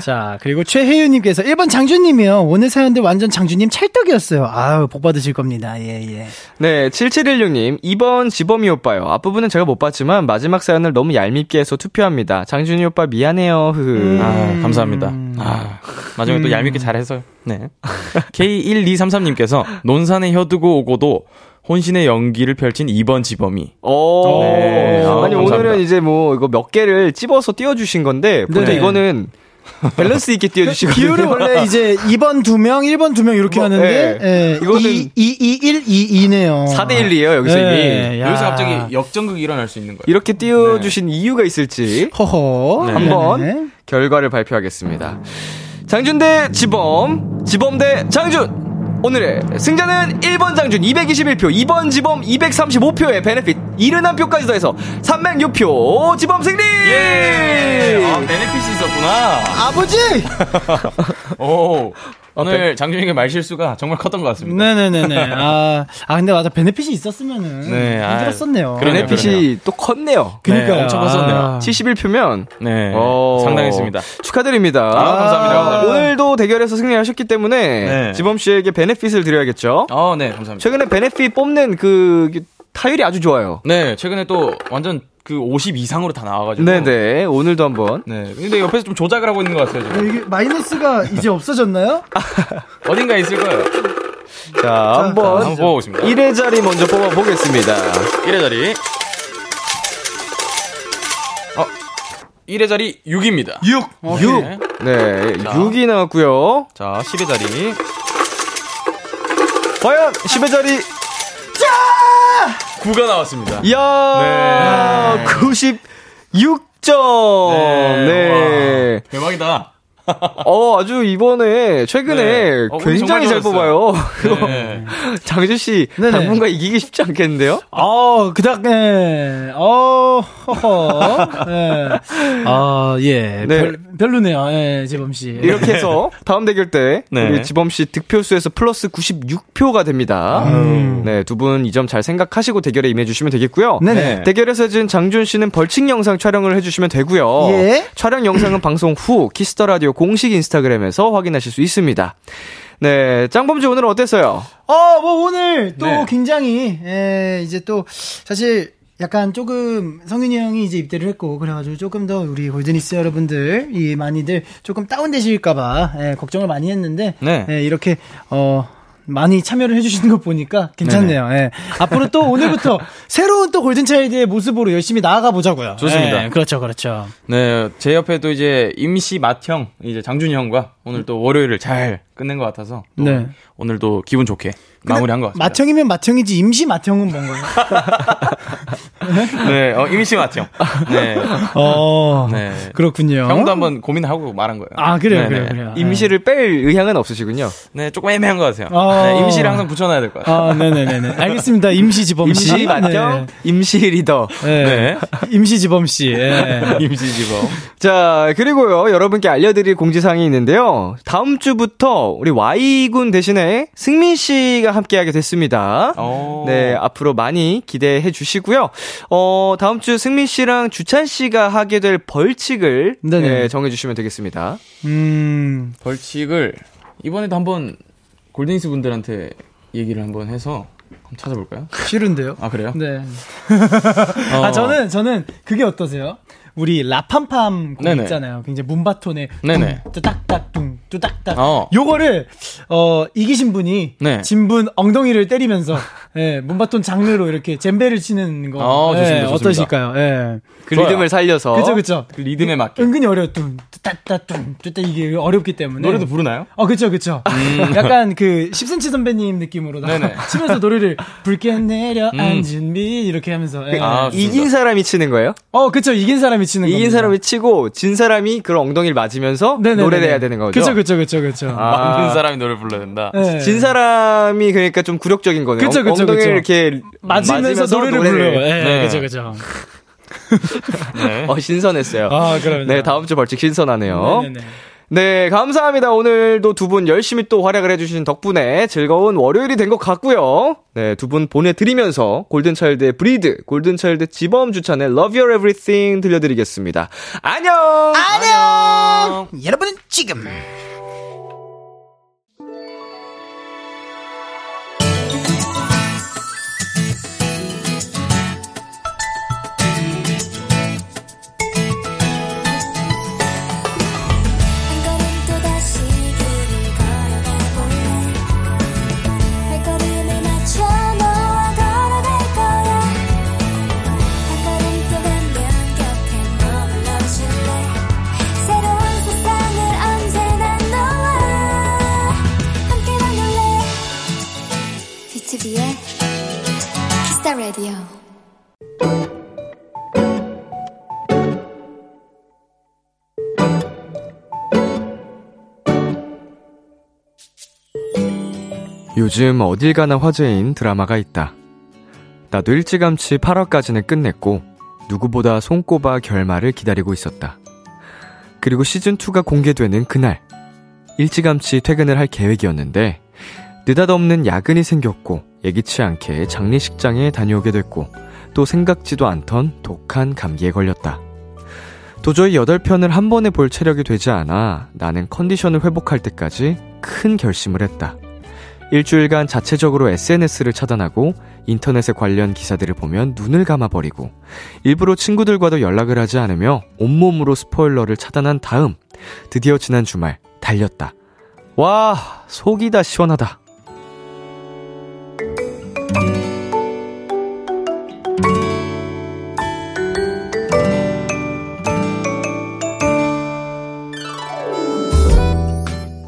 자, 그리고 최혜윤님께서 일 번 장준님이요, 오늘 사연들 완전 장준님 찰떡이었어요. 아유, 복 받으실 겁니다. 예, 예. 네, 칠칠일육님, 이 번 지범이 오빠요. 앞부분은 제가 못 봤지만, 마지막 사연을 너무 얄밉게 해서 투표합니다. 장준이 오빠 미안해요. 음. 아, 감사합니다. 아, 마지막에 음. 또 얄밉게 잘해서요. 네. 케이 일이삼삼님께서 논산에 혀두고 오고도 혼신의 연기를 펼친 이 번 지범이. 오. 네. 아, 아니, 감사합니다. 오늘은 이제 뭐 이거 몇 개를 찝어서 띄워주신 건데, 보통 네. 이거는 밸런스 있게 띄워주시고. 비율을 원래 이제 이 번 두 명, 일 번 두 명 이렇게 뭐, 하는데, 예. 예. 이거는 이, 이, 이, 일, 이, 이네요. 사 대 일이에요, 여기서 예. 이미. 야. 여기서 갑자기 역전극이 일어날 수 있는 거예요. 이렇게 띄워주신 네. 이유가 있을지. 허허. 네. 한번 네. 결과를 발표하겠습니다. 장준 대 지범, 지범 대 장준! 오늘의 승자는 일 번 장준 이백이십일 표, 이 번 지범 이백삼십오 표의 베네핏 칠십일 표까지 더해서 삼백육 표 지범 승리! 예! 아, 베네핏이 있었구나. 아버지! 오. 오늘 장준이의 말실수가 정말 컸던 것 같습니다. 네네네네. 아, 아 근데 맞아, 베네핏이 있었으면은 네, 힘들었었네요. 아, 그러네요, 베네핏이 그러네요. 또 컸네요. 그러니까 네, 엄청 컸었네요. 아, 칠십일 표면 네, 상당했습니다. 축하드립니다. 아, 감사합니다. 아, 감사합니다. 오늘도 대결에서 승리하셨기 때문에 네. 지범 씨에게 베네핏을 드려야겠죠. 아, 네, 감사합니다. 최근에 베네핏 뽑는 그 타율이 아주 좋아요. 네, 최근에 또 완전 그 오십 이상으로 다 나와가지고. 네네. 오늘도 한번. 네. 근데 옆에서 좀 조작을 하고 있는 것 같아요. 지금. 이게 마이너스가 이제 없어졌나요? 어딘가 있을 거예요. 자, 한번 한번 뽑아보겠습니다. 일의 자리 먼저 뽑아보겠습니다. 일의 자리. 어, 일의 자리 육입니다. 육. 어, 육. 네, 네. 자, 육이 나왔고요. 자, 십의 자리. 과연 십의 자리. 구가 나왔습니다. 이야, 네. 구십육 점. 네. 네. 와, 대박이다. 어, 아주 이번에, 최근에 네. 어, 굉장히 잘 뽑아요. 네. 장준 씨 당분간 이기기 쉽지 않겠는데요? 어, 그닥 네. 어, 허허. 네. 아, 예. 네. 별, 별로네요. 예, 지범 씨. 이렇게 해서 다음 대결 때 네. 우리 지범 씨 득표수에서 플러스 구십육 표가 됩니다. 음. 네, 두 분 이 점 잘 생각하시고 대결에 임해 주시면 되겠고요. 네네. 대결에서 진 장준 씨는 벌칙 영상 촬영을 해 주시면 되고요. 예. 촬영 영상은 방송 후 키스터 라디오 공식 인스타그램에서 확인하실 수 있습니다. 네, 짱범주 오늘 어땠어요? 어, 뭐 오늘 또 네. 굉장히 예, 이제 또 사실 약간 조금 성윤이 형이 이제 입대를 했고 그래가지고 조금 더 우리 골든이스 여러분들이 많이들 조금 다운되실까봐 예, 걱정을 많이 했는데 네. 예, 이렇게 어. 많이 참여를 해주시는 거 보니까 괜찮네요. 예. 앞으로 또 오늘부터 새로운 또 골든차일드의 모습으로 열심히 나아가 보자고요. 좋습니다. 예, 그렇죠, 그렇죠. 네, 제 옆에 또 이제 임시 맏형 이제 장준이 형과 오늘 또 월요일을 잘 끝낸 것 같아서 또 네. 오늘도 기분 좋게 마무리한 것 같습니다. 맏형이면 맏형이지 임시 맏형은 뭔가요? 네, 어, 임시 맏형. 네, 어, 네, 그렇군요. 형도 한번 고민하고 말한 거예요. 아, 그래요, 그래요, 그래요. 임시를 뺄 의향은 없으시군요. 네, 조금 애매한 것 같아요. 어... 네, 임시를 항상 붙여놔야 될 것 같아요. 아, 네, 네, 네, 알겠습니다. 임시 지범 임시 씨, 임시 맏형, 네. 임시 리더, 네, 네. 임시 지범 씨, 네. 임시 지범. 자, 그리고요, 여러분께 알려드릴 공지사항이 있는데요. 다음 주부터 우리 Y 군 대신에 승민 씨가 함께하게 됐습니다. 오. 네, 앞으로 많이 기대해 주시고요. 어, 다음 주 승민 씨랑 주찬 씨가 하게 될 벌칙을 네, 정해주시면 되겠습니다. 음, 벌칙을 이번에도 한번 골든스 분들한테 얘기를 한번 해서 한번 찾아볼까요? 싫은데요? 아, 그래요? 네. 어. 아, 저는 저는 그게 어떠세요? 우리 라팜팜 곡 있잖아요. 굉장히 문바톤에 뚜딱딱둥 뚜딱딱. 어. 요거를 어, 이기신 분이 네. 진분 엉덩이를 때리면서 예, 문바톤 장르로 이렇게 젬베를 치는 거 어, 예, 좋습니다, 어떠실까요? 예. 그 좋아요. 리듬을 살려서 그렇죠, 그렇죠. 그 리듬에 맞게 은근히 어려워. 둥 뚜딱딱둥 뚜딱 이게 어렵기 때문에 노래도 부르나요? 어, 그렇죠, 그렇죠. 음. 약간 그 십 센티미터 선배님 느낌으로 치면서 노래를 붉게 내려 음. 앉은 빛 이렇게 하면서 예. 아, 이긴 사람이 치는 거예요? 어, 그렇죠. 이긴 사람이 치는 이긴 겁니다. 사람이 치고 진 사람이 그런 엉덩이를 맞으면서 노래를 해야 되는 거죠. 그렇죠, 그렇죠, 그렇죠, 그렇죠. 아, 맞는 사람이 노래 불러야 된다. 네. 진 사람이 그러니까 좀 굴욕적인 거네요. 그쵸, 그쵸, 엉덩이를 그쵸. 이렇게 맞으면서, 맞으면서 노래를, 노래를 불러요. 네, 네. 그렇죠, 그렇죠. 네. 어, 신선했어요. 아, 그럼요. 네, 다음 주 벌칙 신선하네요. 네네네. 네, 감사합니다. 오늘도 두 분 열심히 또 활약을 해주신 덕분에 즐거운 월요일이 된 것 같고요. 네, 두 분 보내드리면서 골든차일드의 브리드, 골든차일드 지범 주찬의 Love Your Everything 들려드리겠습니다. 안녕! 안녕! 안녕. 여러분은 지금 라디오. 요즘 어딜 가나 화제인 드라마가 있다. 나도 일찌감치 팔 화까지는 끝냈고 누구보다 손꼽아 결말을 기다리고 있었다. 그리고 시즌이가 공개되는 그날 일찌감치 퇴근을 할 계획이었는데 느닷없는 야근이 생겼고 예기치 않게 장례식장에 다녀오게 됐고 또 생각지도 않던 독한 감기에 걸렸다. 도저히 여덟 편을 한 번에 볼 체력이 되지 않아 나는 컨디션을 회복할 때까지 큰 결심을 했다. 일주일간 자체적으로 에스엔에스를 차단하고 인터넷에 관련 기사들을 보면 눈을 감아버리고 일부러 친구들과도 연락을 하지 않으며 온몸으로 스포일러를 차단한 다음 드디어 지난 주말 달렸다. 와, 속이 다 시원하다.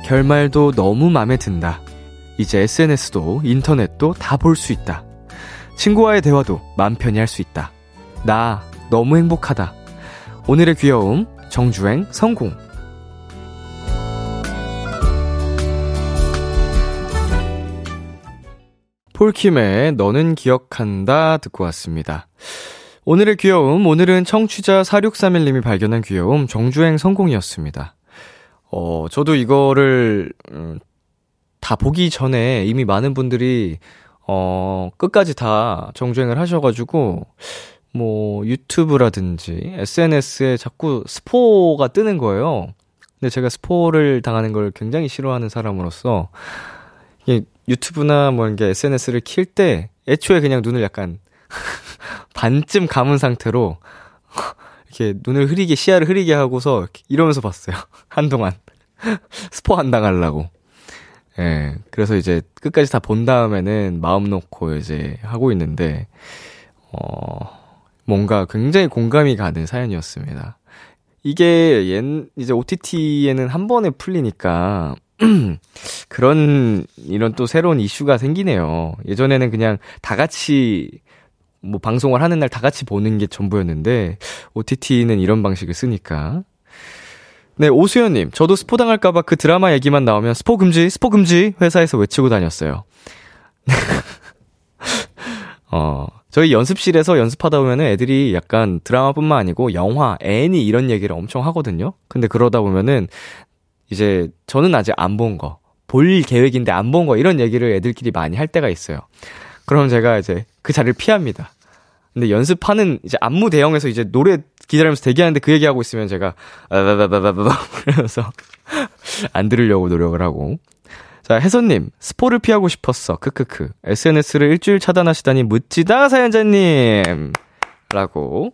결말도 너무 마음에 든다. 이제 에스엔에스도 인터넷도 다 볼 수 있다. 친구와의 대화도 마음 편히 할 수 있다. 나 너무 행복하다. 오늘의 귀여움, 정주행 성공. 폴킴의 너는 기억한다 듣고 왔습니다. 오늘의 귀여움, 오늘은 청취자 사육삼일 님이 발견한 귀여움 정주행 성공이었습니다. 어, 저도 이거를 음, 다 보기 전에 이미 많은 분들이 어, 끝까지 다 정주행을 하셔가지고 뭐 유튜브라든지 에스엔에스에 자꾸 스포가 뜨는 거예요. 근데 제가 스포를 당하는 걸 굉장히 싫어하는 사람으로서 유튜브나 뭐 이렇게 에스엔에스를 킬 때 애초에 그냥 눈을 약간 반쯤 감은 상태로 이렇게 눈을 흐리게, 시야를 흐리게 하고서 이러면서 봤어요. 한동안. 스포 안 당하려고. 예. 그래서 이제 끝까지 다 본 다음에는 마음 놓고 이제 하고 있는데, 어, 뭔가 굉장히 공감이 가는 사연이었습니다. 이게 옛, 이제 오티티에는 한 번에 풀리니까, 그런, 이런 또 새로운 이슈가 생기네요. 예전에는 그냥 다 같이, 뭐 방송을 하는 날 다 같이 보는 게 전부였는데 오티티는 이런 방식을 쓰니까. 네, 오수연님, 저도 스포 당할까봐 그 드라마 얘기만 나오면 스포 금지, 스포 금지 회사에서 외치고 다녔어요. 어, 저희 연습실에서 연습하다 보면 애들이 약간 드라마뿐만 아니고 영화, 애니 이런 얘기를 엄청 하거든요. 근데 그러다 보면은 이제 저는 아직 안 본 거, 볼 계획인데 안 본 거 이런 얘기를 애들끼리 많이 할 때가 있어요. 그럼 제가 이제 그 자리를 피합니다. 근데 연습하는 이제 안무 대형에서 이제 노래 기다리면서 대기하는데 그 얘기하고 있으면 제가 아바바바바바 그러면서 안 들으려고 노력을 하고. 자, 혜선님, 스포를 피하고 싶었어. 크크크. 에스엔에스를 일주일 차단하시다니 멋지다 사연자님. 라고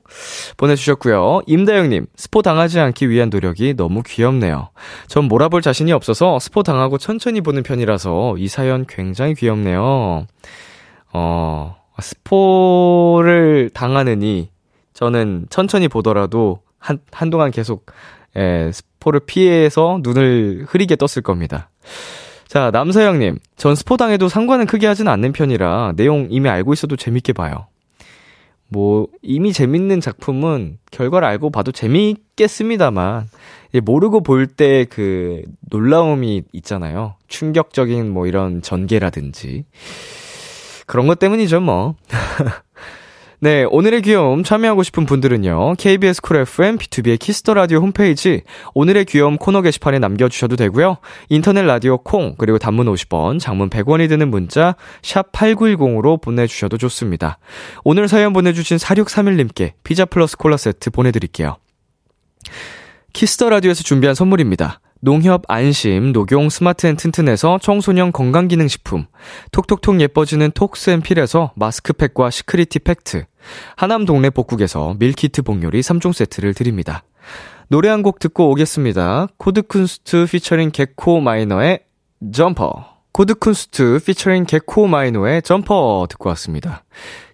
보내주셨고요. 임다영님, 스포 당하지 않기 위한 노력이 너무 귀엽네요. 전 몰아볼 자신이 없어서 스포 당하고 천천히 보는 편이라서 이 사연 굉장히 귀엽네요. 어, 스포를 당하느니 저는 천천히 보더라도 한, 한동안 계속 에, 스포를 피해서 눈을 흐리게 떴을 겁니다. 자, 남서영님, 전 스포 당해도 상관은 크게 하진 않는 편이라 내용 이미 알고 있어도 재밌게 봐요. 뭐 이미 재밌는 작품은 결과를 알고 봐도 재미있겠습니다만 모르고 볼 때 그 놀라움이 있잖아요. 충격적인 뭐 이런 전개라든지 그런 것 때문이죠, 뭐. 네, 오늘의 귀여움 참여하고 싶은 분들은요. 케이비에스 쿨 에프엠, 비투비의 키스더 라디오 홈페이지 오늘의 귀여움 코너 게시판에 남겨주셔도 되고요. 인터넷 라디오 콩, 그리고 단문 오십 원, 장문 백 원이 드는 문자 샵 팔구일공으로 보내주셔도 좋습니다. 오늘 사연 보내주신 사육삼일 님께 피자 플러스 콜라 세트 보내드릴게요. 키스더 라디오에서 준비한 선물입니다. 농협 안심, 녹용 스마트 앤 튼튼에서 청소년 건강기능식품, 톡톡톡 예뻐지는 톡스앤필에서 마스크팩과 시크릿티 팩트, 하남 동네 복국에서 밀키트 복요리 삼 종 세트를 드립니다. 노래 한 곡 듣고 오겠습니다. 코드쿤스트 피처링 개코 마이너의 점퍼. 코드쿤스트 피처링 개코 마이너의 점퍼 듣고 왔습니다.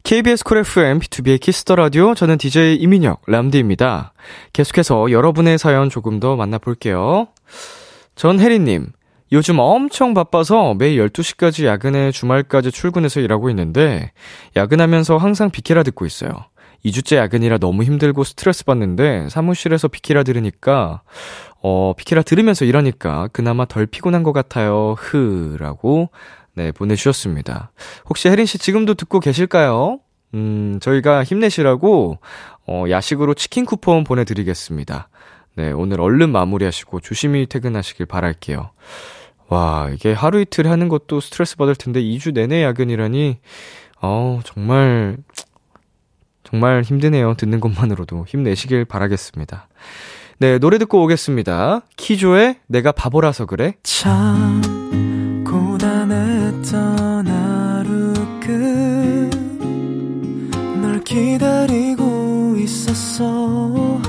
케이비에스 쿨 에프엠, 비투비의 키스더라디오, 저는 디제이 이민혁, 람디입니다. 계속해서 여러분의 사연 조금 더 만나볼게요. 전혜리님, 요즘 엄청 바빠서 매일 열두 시까지 야근해 주말까지 출근해서 일하고 있는데 야근하면서 항상 비키라 듣고 있어요. 이 주째 야근이라 너무 힘들고 스트레스 받는데 사무실에서 비키라 들으니까 어 비키라 들으면서 일하니까 그나마 덜 피곤한 것 같아요. 흐 라고 네 보내주셨습니다. 혹시 혜린씨 지금도 듣고 계실까요? 음 저희가 힘내시라고 어, 야식으로 치킨 쿠폰 보내드리겠습니다. 네, 오늘 얼른 마무리하시고 조심히 퇴근하시길 바랄게요. 와, 이게 하루 이틀 하는 것도 스트레스 받을 텐데 이 주 내내 야근이라니 어 정말 정말 힘드네요. 듣는 것만으로도 힘내시길 바라겠습니다. 네, 노래 듣고 오겠습니다. 키조의 내가 바보라서 그래. 참 고단했던 하루 끝 널 기다리고 있었어.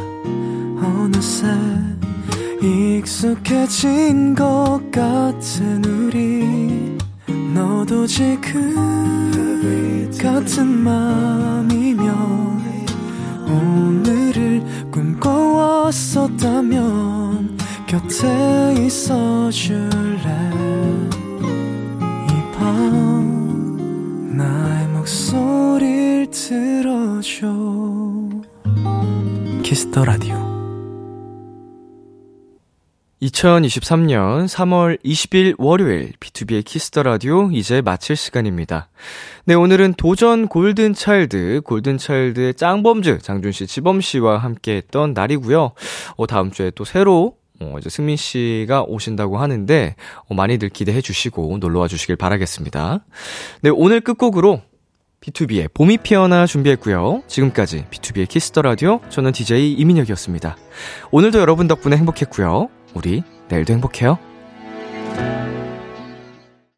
어느새 익숙해진 것 같은 우리 너도 지금 같은 맘이면 오늘을 꿈꿔왔었다면 곁에 있어줄래. 이 밤 나의 목소리를 들어줘. 키스 더 라디오 이천이십삼년 삼월 이십일 월요일 비투비의 키스더라디오 이제 마칠 시간입니다. 네, 오늘은 도전 골든차일드, 골든차일드의 짱범즈 장준씨, 지범씨와 함께했던 날이고요. 어, 다음주에 또 새로 어, 이제 승민씨가 오신다고 하는데 어, 많이들 기대해주시고 놀러와 주시길 바라겠습니다. 네, 오늘 끝곡으로 비투비의 봄이 피어나 준비했고요. 지금까지 비투비의 키스더라디오, 저는 디제이 이민혁이었습니다. 오늘도 여러분 덕분에 행복했고요. 우리 내일도 행복해요.